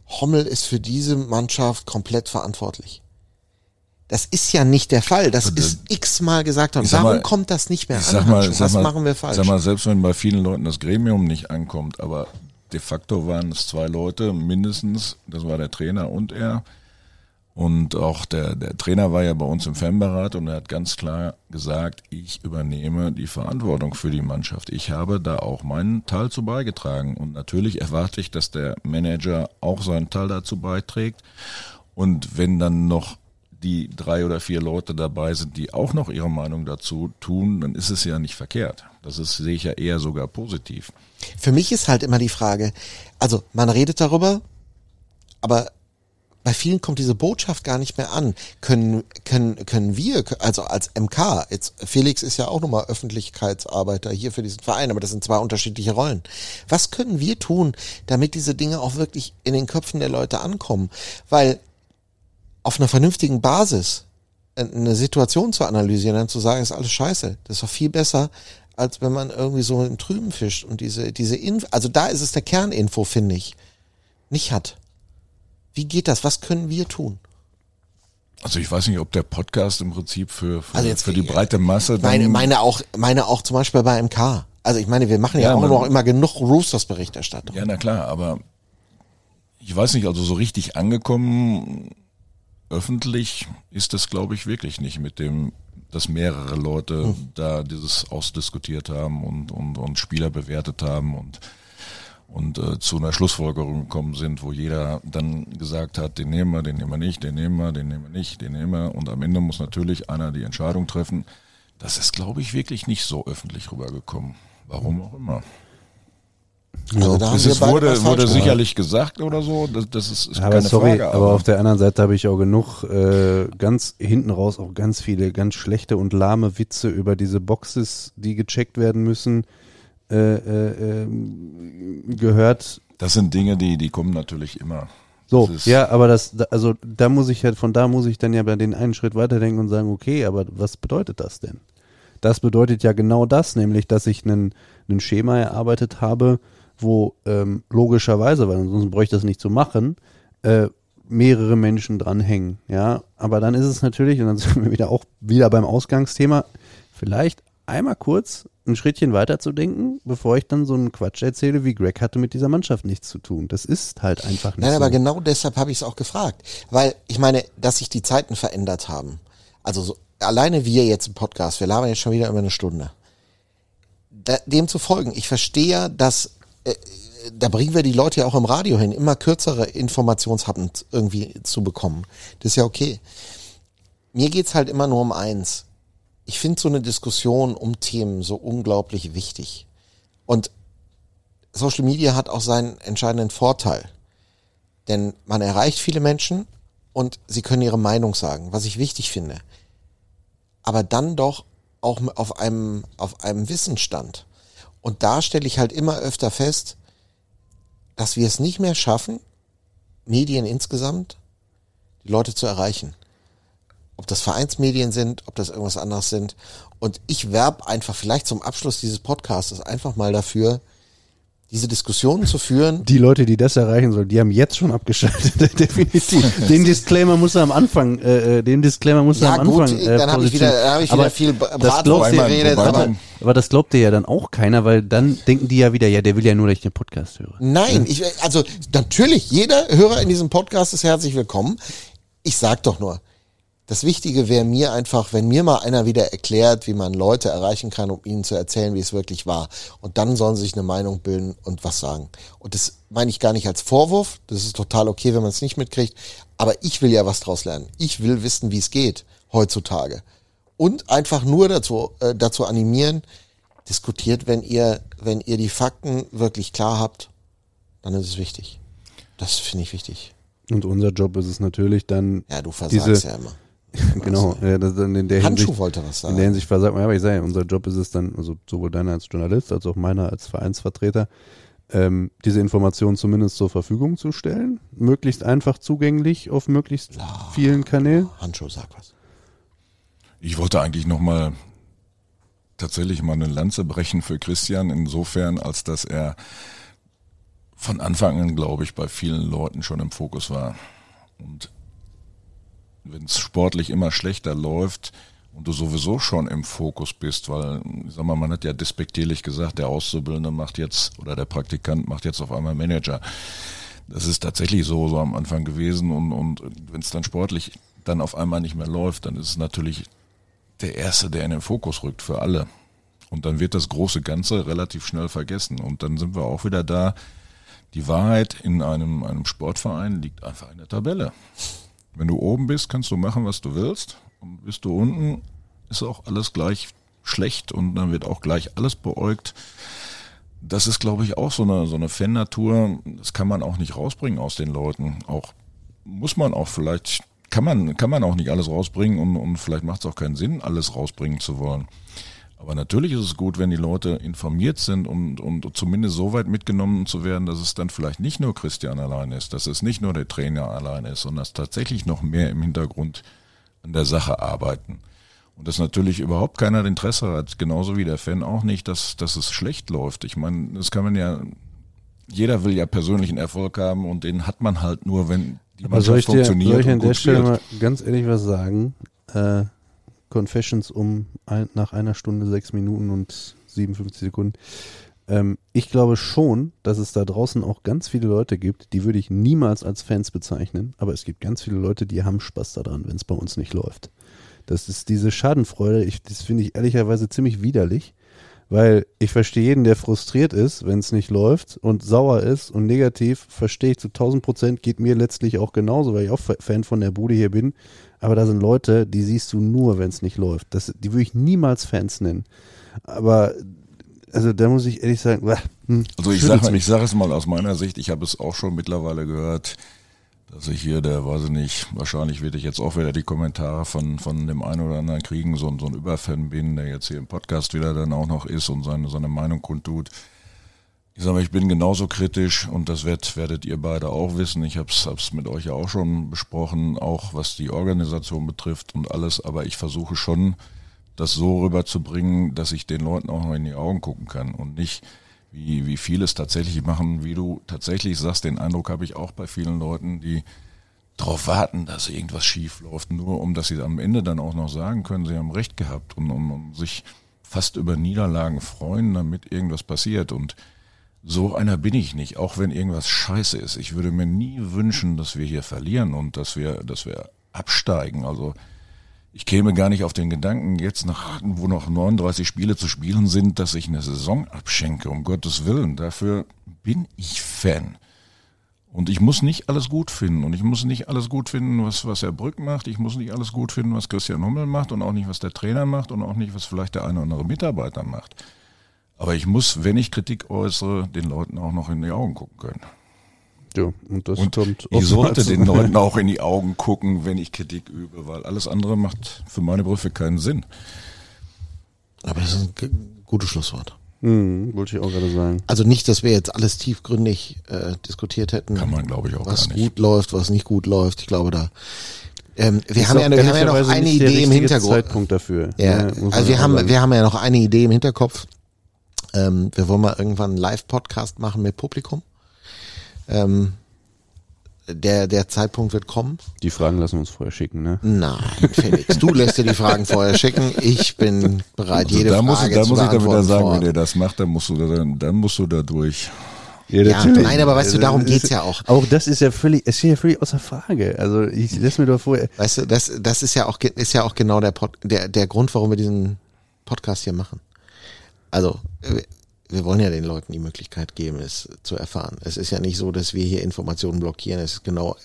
Hommel ist für diese Mannschaft komplett verantwortlich. Das ist ja nicht der Fall. Das ist x-mal gesagt worden. Warum kommt das nicht mehr an? Was machen wir falsch? Sag mal, selbst wenn bei vielen Leuten das Gremium nicht ankommt, aber de facto waren es zwei Leute mindestens. Das war der Trainer und er. Und auch der Trainer war ja bei uns im Fanberat und er hat ganz klar gesagt, ich übernehme die Verantwortung für die Mannschaft. Ich habe da auch meinen Teil zu beigetragen und natürlich erwarte ich, dass der Manager auch seinen Teil dazu beiträgt und wenn dann noch die 3 oder 4 Leute dabei sind, die auch noch ihre Meinung dazu tun, dann ist es ja nicht verkehrt. Sehe ich ja eher sogar positiv. Für mich ist halt immer die Frage, also man redet darüber, aber bei vielen kommt diese Botschaft gar nicht mehr an. Können wir, also als MK, jetzt Felix ist ja auch nochmal Öffentlichkeitsarbeiter hier für diesen Verein, aber das sind zwei unterschiedliche Rollen. Was können wir tun, damit diese Dinge auch wirklich in den Köpfen der Leute ankommen? Weil auf einer vernünftigen Basis eine Situation zu analysieren und zu sagen, ist alles scheiße, das ist doch viel besser, als wenn man irgendwie so im Trüben fischt und diese Info, also da ist es der Kerninfo, finde ich, nicht hat. Wie geht das? Was können wir tun? Also ich weiß nicht, ob der Podcast im Prinzip für die breite Masse... Meine auch zum Beispiel bei MK. Also ich meine, wir machen ja auch noch immer genug Roosters-Berichterstattung. Ja, na klar, aber ich weiß nicht, also so richtig angekommen, öffentlich ist das, glaube ich, wirklich nicht mit dem, dass mehrere Leute da dieses ausdiskutiert haben und Spieler bewertet haben und zu einer Schlussfolgerung gekommen sind, wo jeder dann gesagt hat, den nehmen wir, den nehmen wir nicht, den nehmen wir, den nehmen wir nicht, den nehmen wir. Und am Ende muss natürlich einer die Entscheidung treffen. Das ist, glaube ich, wirklich nicht so öffentlich rübergekommen. Warum auch immer. Also da wurde sicherlich gesagt oder so, das ist keine Frage. Aber auf der anderen Seite habe ich auch genug, ganz hinten raus auch ganz viele ganz schlechte und lahme Witze über diese Boxes, die gecheckt werden müssen, gehört. Das sind Dinge, die kommen natürlich immer. So, ja, aber da muss ich dann bei den einen Schritt weiterdenken und sagen, okay, aber was bedeutet das denn? Das bedeutet ja genau das, nämlich, dass ich ein Schema erarbeitet habe, wo logischerweise, weil ansonsten bräuchte ich das nicht zu machen, mehrere Menschen dranhängen, ja. Aber dann ist es natürlich, und dann sind wir wieder beim Ausgangsthema, vielleicht einmal kurz ein Schrittchen weiter zu denken, bevor ich dann so einen Quatsch erzähle, wie Greg hatte mit dieser Mannschaft nichts zu tun. Das ist halt einfach nicht so. Nein, aber genau deshalb habe ich es auch gefragt. Weil ich meine, dass sich die Zeiten verändert haben. Also so, alleine wir jetzt im Podcast, wir labern jetzt schon wieder über eine Stunde. Dem zu folgen, ich verstehe, dass da bringen wir die Leute ja auch im Radio hin, immer kürzere Informationshappen irgendwie zu bekommen. Das ist ja okay. Mir geht's halt immer nur um eins. Ich finde so eine Diskussion um Themen so unglaublich wichtig. Und Social Media hat auch seinen entscheidenden Vorteil. Denn man erreicht viele Menschen und sie können ihre Meinung sagen, was ich wichtig finde. Aber dann doch auch auf einem Wissensstand. Und da stelle ich halt immer öfter fest, dass wir es nicht mehr schaffen, Medien insgesamt, die Leute zu erreichen. ob das Vereinsmedien sind, ob das irgendwas anderes sind. Und ich werbe einfach vielleicht zum Abschluss dieses Podcasts einfach mal dafür, diese Diskussionen zu führen. Die Leute, die das erreichen sollen, die haben jetzt schon abgeschaltet, definitiv. Den Disclaimer musst du am Anfang, dann habe ich wieder viel Bratwurst geredet. Aber das glaubt dir ja dann auch keiner, weil dann denken die ja wieder, ja, der will ja nur, dass ich den Podcast höre. Nein, also natürlich, jeder Hörer in diesem Podcast ist herzlich willkommen. Ich sag doch nur, das Wichtige wäre mir einfach, wenn mir mal einer wieder erklärt, wie man Leute erreichen kann, um ihnen zu erzählen, wie es wirklich war. Und dann sollen sie sich eine Meinung bilden und was sagen. Und das meine ich gar nicht als Vorwurf. Das ist total okay, wenn man es nicht mitkriegt. Aber ich will ja was draus lernen. Ich will wissen, wie es geht heutzutage. Und einfach nur dazu animieren, diskutiert, wenn ihr die Fakten wirklich klar habt, dann ist es wichtig. Das finde ich wichtig. Und unser Job ist es natürlich dann... Ja, du versagst ja immer. Genau, ja, das in der Handschuh Hinsicht, wollte was sagen. In der Hinsicht versagt man, ja, aber ich sage, unser Job ist es dann, also sowohl deiner als Journalist, als auch meiner als Vereinsvertreter, diese Informationen zumindest zur Verfügung zu stellen, möglichst einfach zugänglich auf möglichst vielen Kanälen. Handschuh, sag was. Ich wollte eigentlich nochmal tatsächlich mal eine Lanze brechen für Christian, insofern, als dass er von Anfang an, glaube ich, bei vielen Leuten schon im Fokus war. Und wenn es sportlich immer schlechter läuft und du sowieso schon im Fokus bist, weil, ich sag mal, man hat ja despektierlich gesagt, der Auszubildende macht jetzt, oder der Praktikant macht jetzt auf einmal Manager. Das ist tatsächlich so am Anfang gewesen und wenn es dann sportlich dann auf einmal nicht mehr läuft, dann ist es natürlich der Erste, der in den Fokus rückt für alle. Und dann wird das große Ganze relativ schnell vergessen und dann sind wir auch wieder da. Die Wahrheit in einem Sportverein liegt einfach in der Tabelle. Wenn du oben bist, kannst du machen, was du willst. Und bist du unten, ist auch alles gleich schlecht und dann wird auch gleich alles beäugt. Das ist, glaube ich, auch so eine Fan-Natur. Das kann man auch nicht rausbringen aus den Leuten. Auch muss man auch vielleicht, kann man auch nicht alles rausbringen und vielleicht macht es auch keinen Sinn, alles rausbringen zu wollen. Aber natürlich ist es gut, wenn die Leute informiert sind und zumindest so weit mitgenommen zu werden, dass es dann vielleicht nicht nur Christian allein ist, dass es nicht nur der Trainer allein ist, sondern dass tatsächlich noch mehr im Hintergrund an der Sache arbeiten. Und dass natürlich überhaupt keiner Interesse hat, genauso wie der Fan auch nicht, dass es schlecht läuft. Ich meine, das kann man ja, jeder will ja persönlichen Erfolg haben und den hat man halt nur, wenn die Mannschaft funktioniert. Soll ich an der Stelle mal ganz ehrlich was sagen? Confessions nach 1 Stunde, 6 Minuten und 57 Sekunden. Ich glaube schon, dass es da draußen auch ganz viele Leute gibt, die würde ich niemals als Fans bezeichnen, aber es gibt ganz viele Leute, die haben Spaß daran, wenn es bei uns nicht läuft. Das ist diese Schadenfreude, das finde ich ehrlicherweise ziemlich widerlich, weil ich verstehe jeden, der frustriert ist, wenn es nicht läuft und sauer ist und negativ, verstehe ich zu 1000%, geht mir letztlich auch genauso, weil ich auch Fan von der Bude hier bin. Aber da sind Leute, die siehst du nur, wenn es nicht läuft. Die würde ich niemals Fans nennen. Aber also da muss ich ehrlich sagen, also ich sage es mal aus meiner Sicht, ich habe es auch schon mittlerweile gehört, dass ich hier, der weiß ich nicht, wahrscheinlich werde ich jetzt auch wieder die Kommentare von dem einen oder anderen kriegen, so ein Überfan bin, der jetzt hier im Podcast wieder dann auch noch ist und seine Meinung kundtut. Ich sage mal, ich bin genauso kritisch und das werdet ihr beide auch wissen. Ich habe es mit euch ja auch schon besprochen, auch was die Organisation betrifft und alles. Aber ich versuche schon, das so rüberzubringen, dass ich den Leuten auch noch in die Augen gucken kann und nicht, wie viele es tatsächlich machen, wie du tatsächlich sagst. Den Eindruck habe ich auch bei vielen Leuten, die darauf warten, dass irgendwas schief läuft, nur um, dass sie am Ende dann auch noch sagen können, sie haben recht gehabt und um sich fast über Niederlagen freuen, damit irgendwas passiert. Und so einer bin ich nicht, auch wenn irgendwas scheiße ist. Ich würde mir nie wünschen, dass wir hier verlieren und dass wir absteigen. Also ich käme gar nicht auf den Gedanken, jetzt wo noch 39 Spiele zu spielen sind, dass ich eine Saison abschenke, um Gottes Willen. Dafür bin ich Fan. Und ich muss nicht alles gut finden. Und ich muss nicht alles gut finden, was Herr Brück macht. Ich muss nicht alles gut finden, was Christian Hommel macht und auch nicht, was der Trainer macht und auch nicht, was vielleicht der eine oder andere Mitarbeiter macht. Aber ich muss, wenn ich Kritik äußere, den Leuten auch noch in die Augen gucken können. Ja, und das kommt. Ich sollte den Leuten auch in die Augen gucken, wenn ich Kritik übe, weil alles andere macht für meine Begriffe keinen Sinn. Aber das ist ein gutes Schlusswort. Wollte ich auch gerade sagen. Also nicht, dass wir jetzt alles tiefgründig diskutiert hätten. Kann man, glaube ich, auch gar nicht. Was gut läuft, was nicht gut läuft. Ich glaube, da Wir haben ja noch eine Idee im Hintergrund. Zeitpunkt dafür. Ja. Ja, also wir haben ja noch eine Idee im Hinterkopf. Wir wollen mal irgendwann einen Live-Podcast machen mit Publikum. Der Zeitpunkt wird kommen. Die Fragen lassen wir uns vorher schicken, ne? Nein, Felix, du lässt dir die Fragen vorher schicken. Ich bin bereit, also jede Frage zu beantworten. Da muss ich dann wieder sagen, wenn ihr das macht, dann musst du da durch. Ja, nein, aber weißt du, darum geht's ja auch. Auch das ist ja völlig, es steht ja völlig außer Frage. Also ich lass mir doch vorher. Weißt du, das ist ja auch genau der Grund, warum wir diesen Podcast hier machen. Also wir wollen ja den Leuten die Möglichkeit geben, es zu erfahren. Es ist ja nicht so, dass wir hier Informationen blockieren. Es ist genau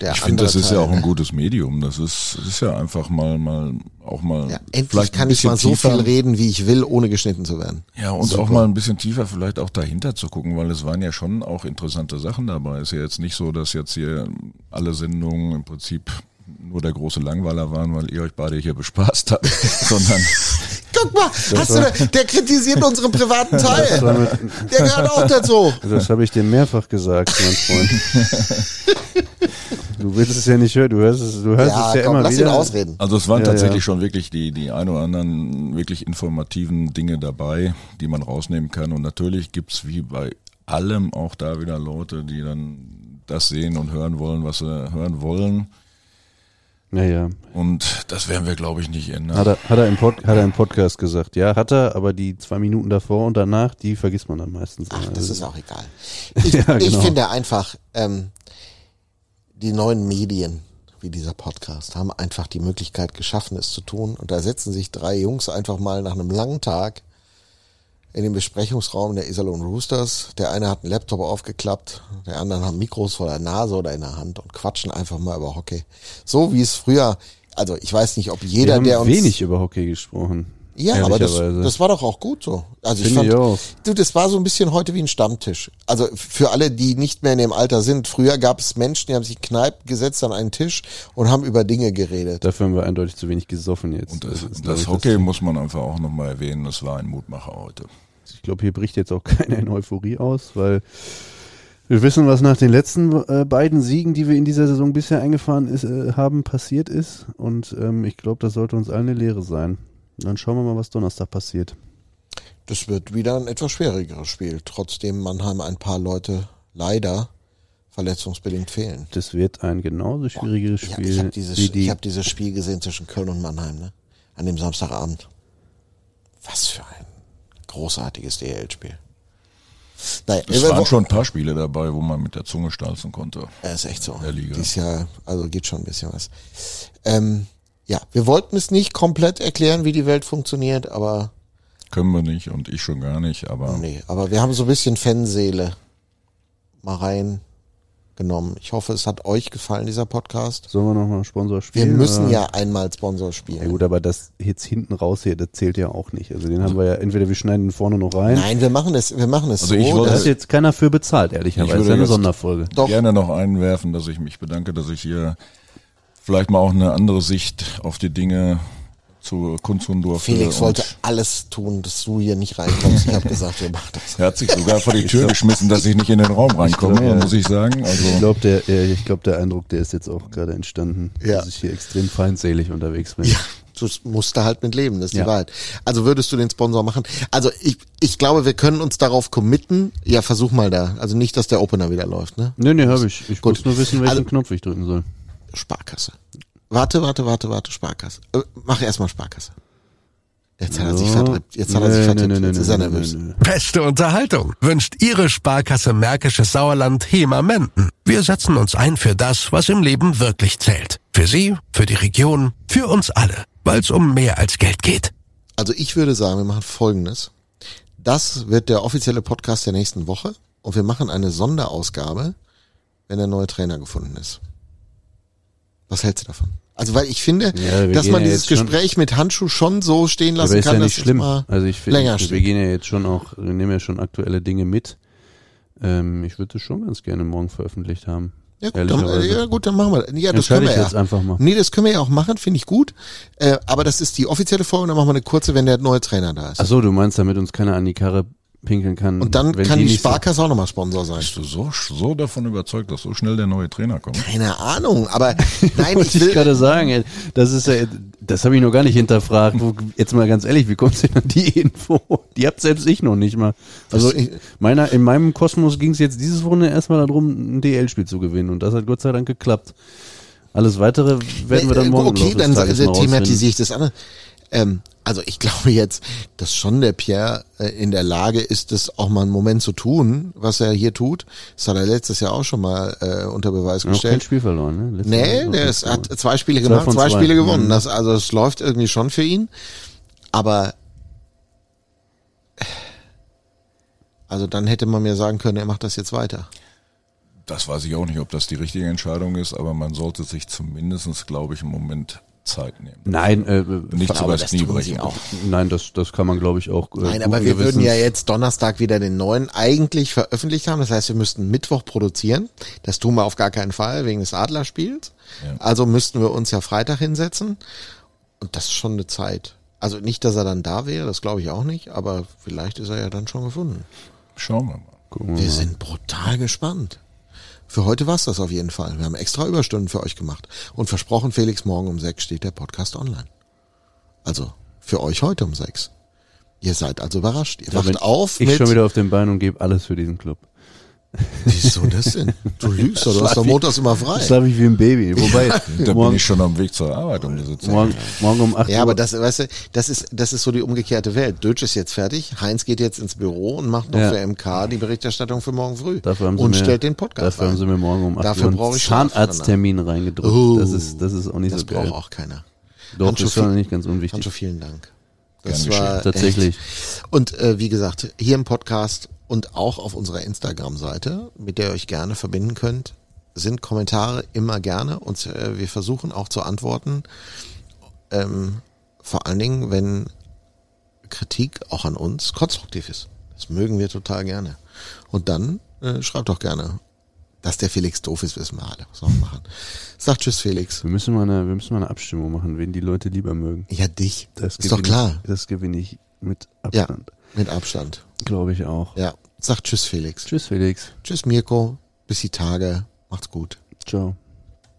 der. Ich finde, das ist Teil, ja auch ein gutes Medium. Das ist ja einfach mal auch ja, vielleicht kann ich mal so tiefer, viel reden, wie ich will, ohne geschnitten zu werden. Ja, und super. Auch mal ein bisschen tiefer vielleicht auch dahinter zu gucken, weil es waren ja schon auch interessante Sachen dabei. Ist ja jetzt nicht so, dass jetzt hier alle Sendungen im Prinzip nur der große Langweiler waren, weil ihr euch beide hier bespaßt habt, sondern guck mal, der kritisiert unseren privaten Teil. Der gehört auch dazu. Das habe ich dir mehrfach gesagt, mein Freund. Du willst es ja nicht hören, du hörst es ja immer wieder. Ausreden. Also es waren tatsächlich schon wirklich die ein oder anderen wirklich informativen Dinge dabei, die man rausnehmen kann. Und natürlich gibt es wie bei allem auch da wieder Leute, die dann das sehen und hören wollen, was sie hören wollen. Naja. Und das werden wir, glaube ich, nicht ändern. Hat er im Podcast gesagt. Ja, hat er, aber die 2 Minuten davor und danach, die vergisst man dann meistens. Ach, das ist auch egal. Ich finde einfach, die neuen Medien, wie dieser Podcast, haben einfach die Möglichkeit geschaffen, es zu tun. Und da setzen sich 3 Jungs einfach mal nach einem langen Tag in den Besprechungsraum der Iserlohn Roosters. Der eine hat einen Laptop aufgeklappt, der andere haben Mikros vor der Nase oder in der Hand und quatschen einfach mal über Hockey. So wie es früher, also ich weiß nicht, ob jeder, der uns... Wir haben wenig über Hockey gesprochen. Ja, aber das war doch auch gut so. Also ich fand, das war so ein bisschen heute wie ein Stammtisch. Also für alle, die nicht mehr in dem Alter sind, früher gab es Menschen, die haben sich kneipp gesetzt an einen Tisch und haben über Dinge geredet. Dafür haben wir eindeutig zu wenig gesoffen jetzt. Und das Hockey muss man einfach auch nochmal erwähnen, das war ein Mutmacher heute. Ich glaube, hier bricht jetzt auch keiner in Euphorie aus, weil wir wissen, was nach den letzten beiden Siegen, die wir in dieser Saison bisher eingefahren haben, passiert ist. Und ich glaube, das sollte uns allen eine Lehre sein. Dann schauen wir mal, was Donnerstag passiert. Das wird wieder ein etwas schwierigeres Spiel, trotzdem Mannheim ein paar Leute leider verletzungsbedingt fehlen. Das wird ein genauso schwieriges Spiel. Ich habe dieses Spiel gesehen zwischen Köln und Mannheim, ne? An dem Samstagabend. Was für ein großartiges DEL-Spiel. Naja, es waren schon ein paar Spiele dabei, wo man mit der Zunge schnalzen konnte. Das ist echt so. Der Liga. Dieses Jahr, also geht schon ein bisschen was. Ja, wir wollten es nicht komplett erklären, wie die Welt funktioniert, aber... Können wir nicht und ich schon gar nicht, aber... Nee, aber wir haben so ein bisschen Fanseele mal reingenommen. Ich hoffe, es hat euch gefallen, dieser Podcast. Sollen wir nochmal Sponsor spielen? Wir müssen ja einmal Sponsor spielen. Ja gut, aber das jetzt hinten raus hier, das zählt ja auch nicht. Also den haben wir ja, entweder wir schneiden den vorne noch rein... Nein, wir machen es also so. Da ist jetzt keiner für bezahlt, ehrlicherweise. Das ist ja eine Sonderfolge. Doch. Gerne noch einwerfen, dass ich mich bedanke, dass ich hier... Vielleicht mal auch eine andere Sicht auf die Dinge zu kundtun durfte. Felix wollte alles tun, dass du hier nicht reinkommst. Ich habe gesagt, wir machen das. Er hat sich sogar vor die Tür geschmissen, dass ich nicht in den Raum reinkomme, muss ich sagen. Also ich glaube, der Eindruck, der ist jetzt auch gerade entstanden, dass ich hier extrem feindselig unterwegs bin. Ja, du musst da halt mit leben, das ist die Wahrheit. Also würdest du den Sponsor machen? Also ich glaube, wir können uns darauf committen. Ja, versuch mal da. Also nicht, dass der Opener wieder läuft, ne? Nee, habe ich. Ich muss nur wissen, welchen Knopf ich drücken soll. Sparkasse. Warte, Sparkasse. Mach erstmal Sparkasse. Jetzt hat er sich vertippt. Jetzt ist er nervös. Beste Unterhaltung wünscht Ihre Sparkasse Märkisches Sauerland Hema-Menden. Wir setzen uns ein für das, was im Leben wirklich zählt. Für Sie, für die Region, für uns alle. Weil es um mehr als Geld geht. Also ich würde sagen, wir machen Folgendes. Das wird der offizielle Podcast der nächsten Woche. Und wir machen eine Sonderausgabe, wenn der neue Trainer gefunden ist. Was hältst du davon? Also, weil ich finde, dass man dieses Gespräch mit Handschuh schon so stehen lassen kann, dass es mal länger steht. Also ich finde, wir gehen ja jetzt schon auch, wir nehmen ja schon aktuelle Dinge mit. Ich würde es schon ganz gerne morgen veröffentlicht haben. Ja gut, dann machen wir das. Ja, das können wir jetzt einfach mal. Nee, das können wir ja auch machen, finde ich gut. Aber das ist die offizielle Folge und dann machen wir eine kurze, wenn der neue Trainer da ist. Ach so, du meinst, damit uns keiner an die Karre pinkeln kann. Und dann kann die Sparkasse auch nochmal Sponsor sein. Bist du so davon überzeugt, dass so schnell der neue Trainer kommt? Keine Ahnung, aber nein, wollte ich gerade sagen, das ist ja, das habe ich noch gar nicht hinterfragt. Jetzt mal ganz ehrlich, wie kommst du denn an die Info? Die habt selbst ich noch nicht mal. Also in meinem Kosmos ging es jetzt dieses Wochenende erstmal darum, ein DL-Spiel zu gewinnen und das hat Gott sei Dank geklappt. Alles Weitere werden wir dann morgen okay, dann thematisiere ich das an. Also ich glaube jetzt, dass schon der Pierre in der Lage ist, das auch mal einen Moment zu tun, was er hier tut. Das hat er letztes Jahr auch schon mal unter Beweis gestellt. Kein Spiel verloren, ne? Nee, der hat 2 Spiele gemacht, 2 Spiele gewonnen. Das, also es läuft irgendwie schon für ihn. Aber also dann hätte man mir sagen können, er macht das jetzt weiter. Das weiß ich auch nicht, ob das die richtige Entscheidung ist, aber man sollte sich zumindest, glaube ich, im Moment Zeit nehmen. Nein, nicht sogar das Knie brechen. Nein, das kann man, glaube ich, auch. Nein, aber wir würden ja jetzt Donnerstag wieder den neuen eigentlich veröffentlicht haben. Das heißt, wir müssten Mittwoch produzieren. Das tun wir auf gar keinen Fall wegen des Adlerspiels. Ja. Also müssten wir uns ja Freitag hinsetzen. Und das ist schon eine Zeit. Also nicht, dass er dann da wäre, das glaube ich auch nicht. Aber vielleicht ist er ja dann schon gefunden. Schauen wir mal. Wir sind brutal gespannt. Für heute war's das auf jeden Fall. Wir haben extra Überstunden für euch gemacht. Und versprochen, Felix, morgen um 6 steht der Podcast online. Also für euch heute um 6. Ihr seid also überrascht. Ihr wacht auf mit... Ich schon wieder auf den Beinen und gebe alles für diesen Club. Wieso das denn? Du lügst doch, du hast doch montags immer frei. Das habe ich wie ein Baby. Wobei, da bin ich schon am Weg zur Arbeit um diese Zeit. Morgen um 8 Uhr. Ja, aber das, weißt du, das ist so die umgekehrte Welt. Dötsch ist jetzt fertig, Heinz geht jetzt ins Büro und macht noch für MK die Berichterstattung für morgen früh. Und stellt den Podcast dafür ein. Haben sie mir morgen um 8 Uhr einen Zahnarzttermin reingedrückt. Oh, das ist auch nicht so geil. Das braucht auch keiner. Doch, Handschuh, das ist schon nicht ganz unwichtig. Handschuh, vielen Dank. Das war tatsächlich. Echt. Und wie gesagt, hier im Podcast und auch auf unserer Instagram-Seite, mit der ihr euch gerne verbinden könnt, sind Kommentare immer gerne und wir versuchen auch zu antworten. Vor allen Dingen, wenn Kritik auch an uns konstruktiv ist. Das mögen wir total gerne. Und dann schreibt doch gerne. Dass der Felix doof ist, wissen wir alle. Was sollen wir machen? Sag tschüss, Felix. Wir müssen mal eine Abstimmung machen, wen die Leute lieber mögen. Ja, dich. Das ist doch klar. Das gewinne ich mit Abstand. Ja, mit Abstand. Glaube ich auch. Ja. Sag tschüss, Felix. Tschüss, Felix. Tschüss, Mirko. Bis die Tage. Macht's gut. Ciao.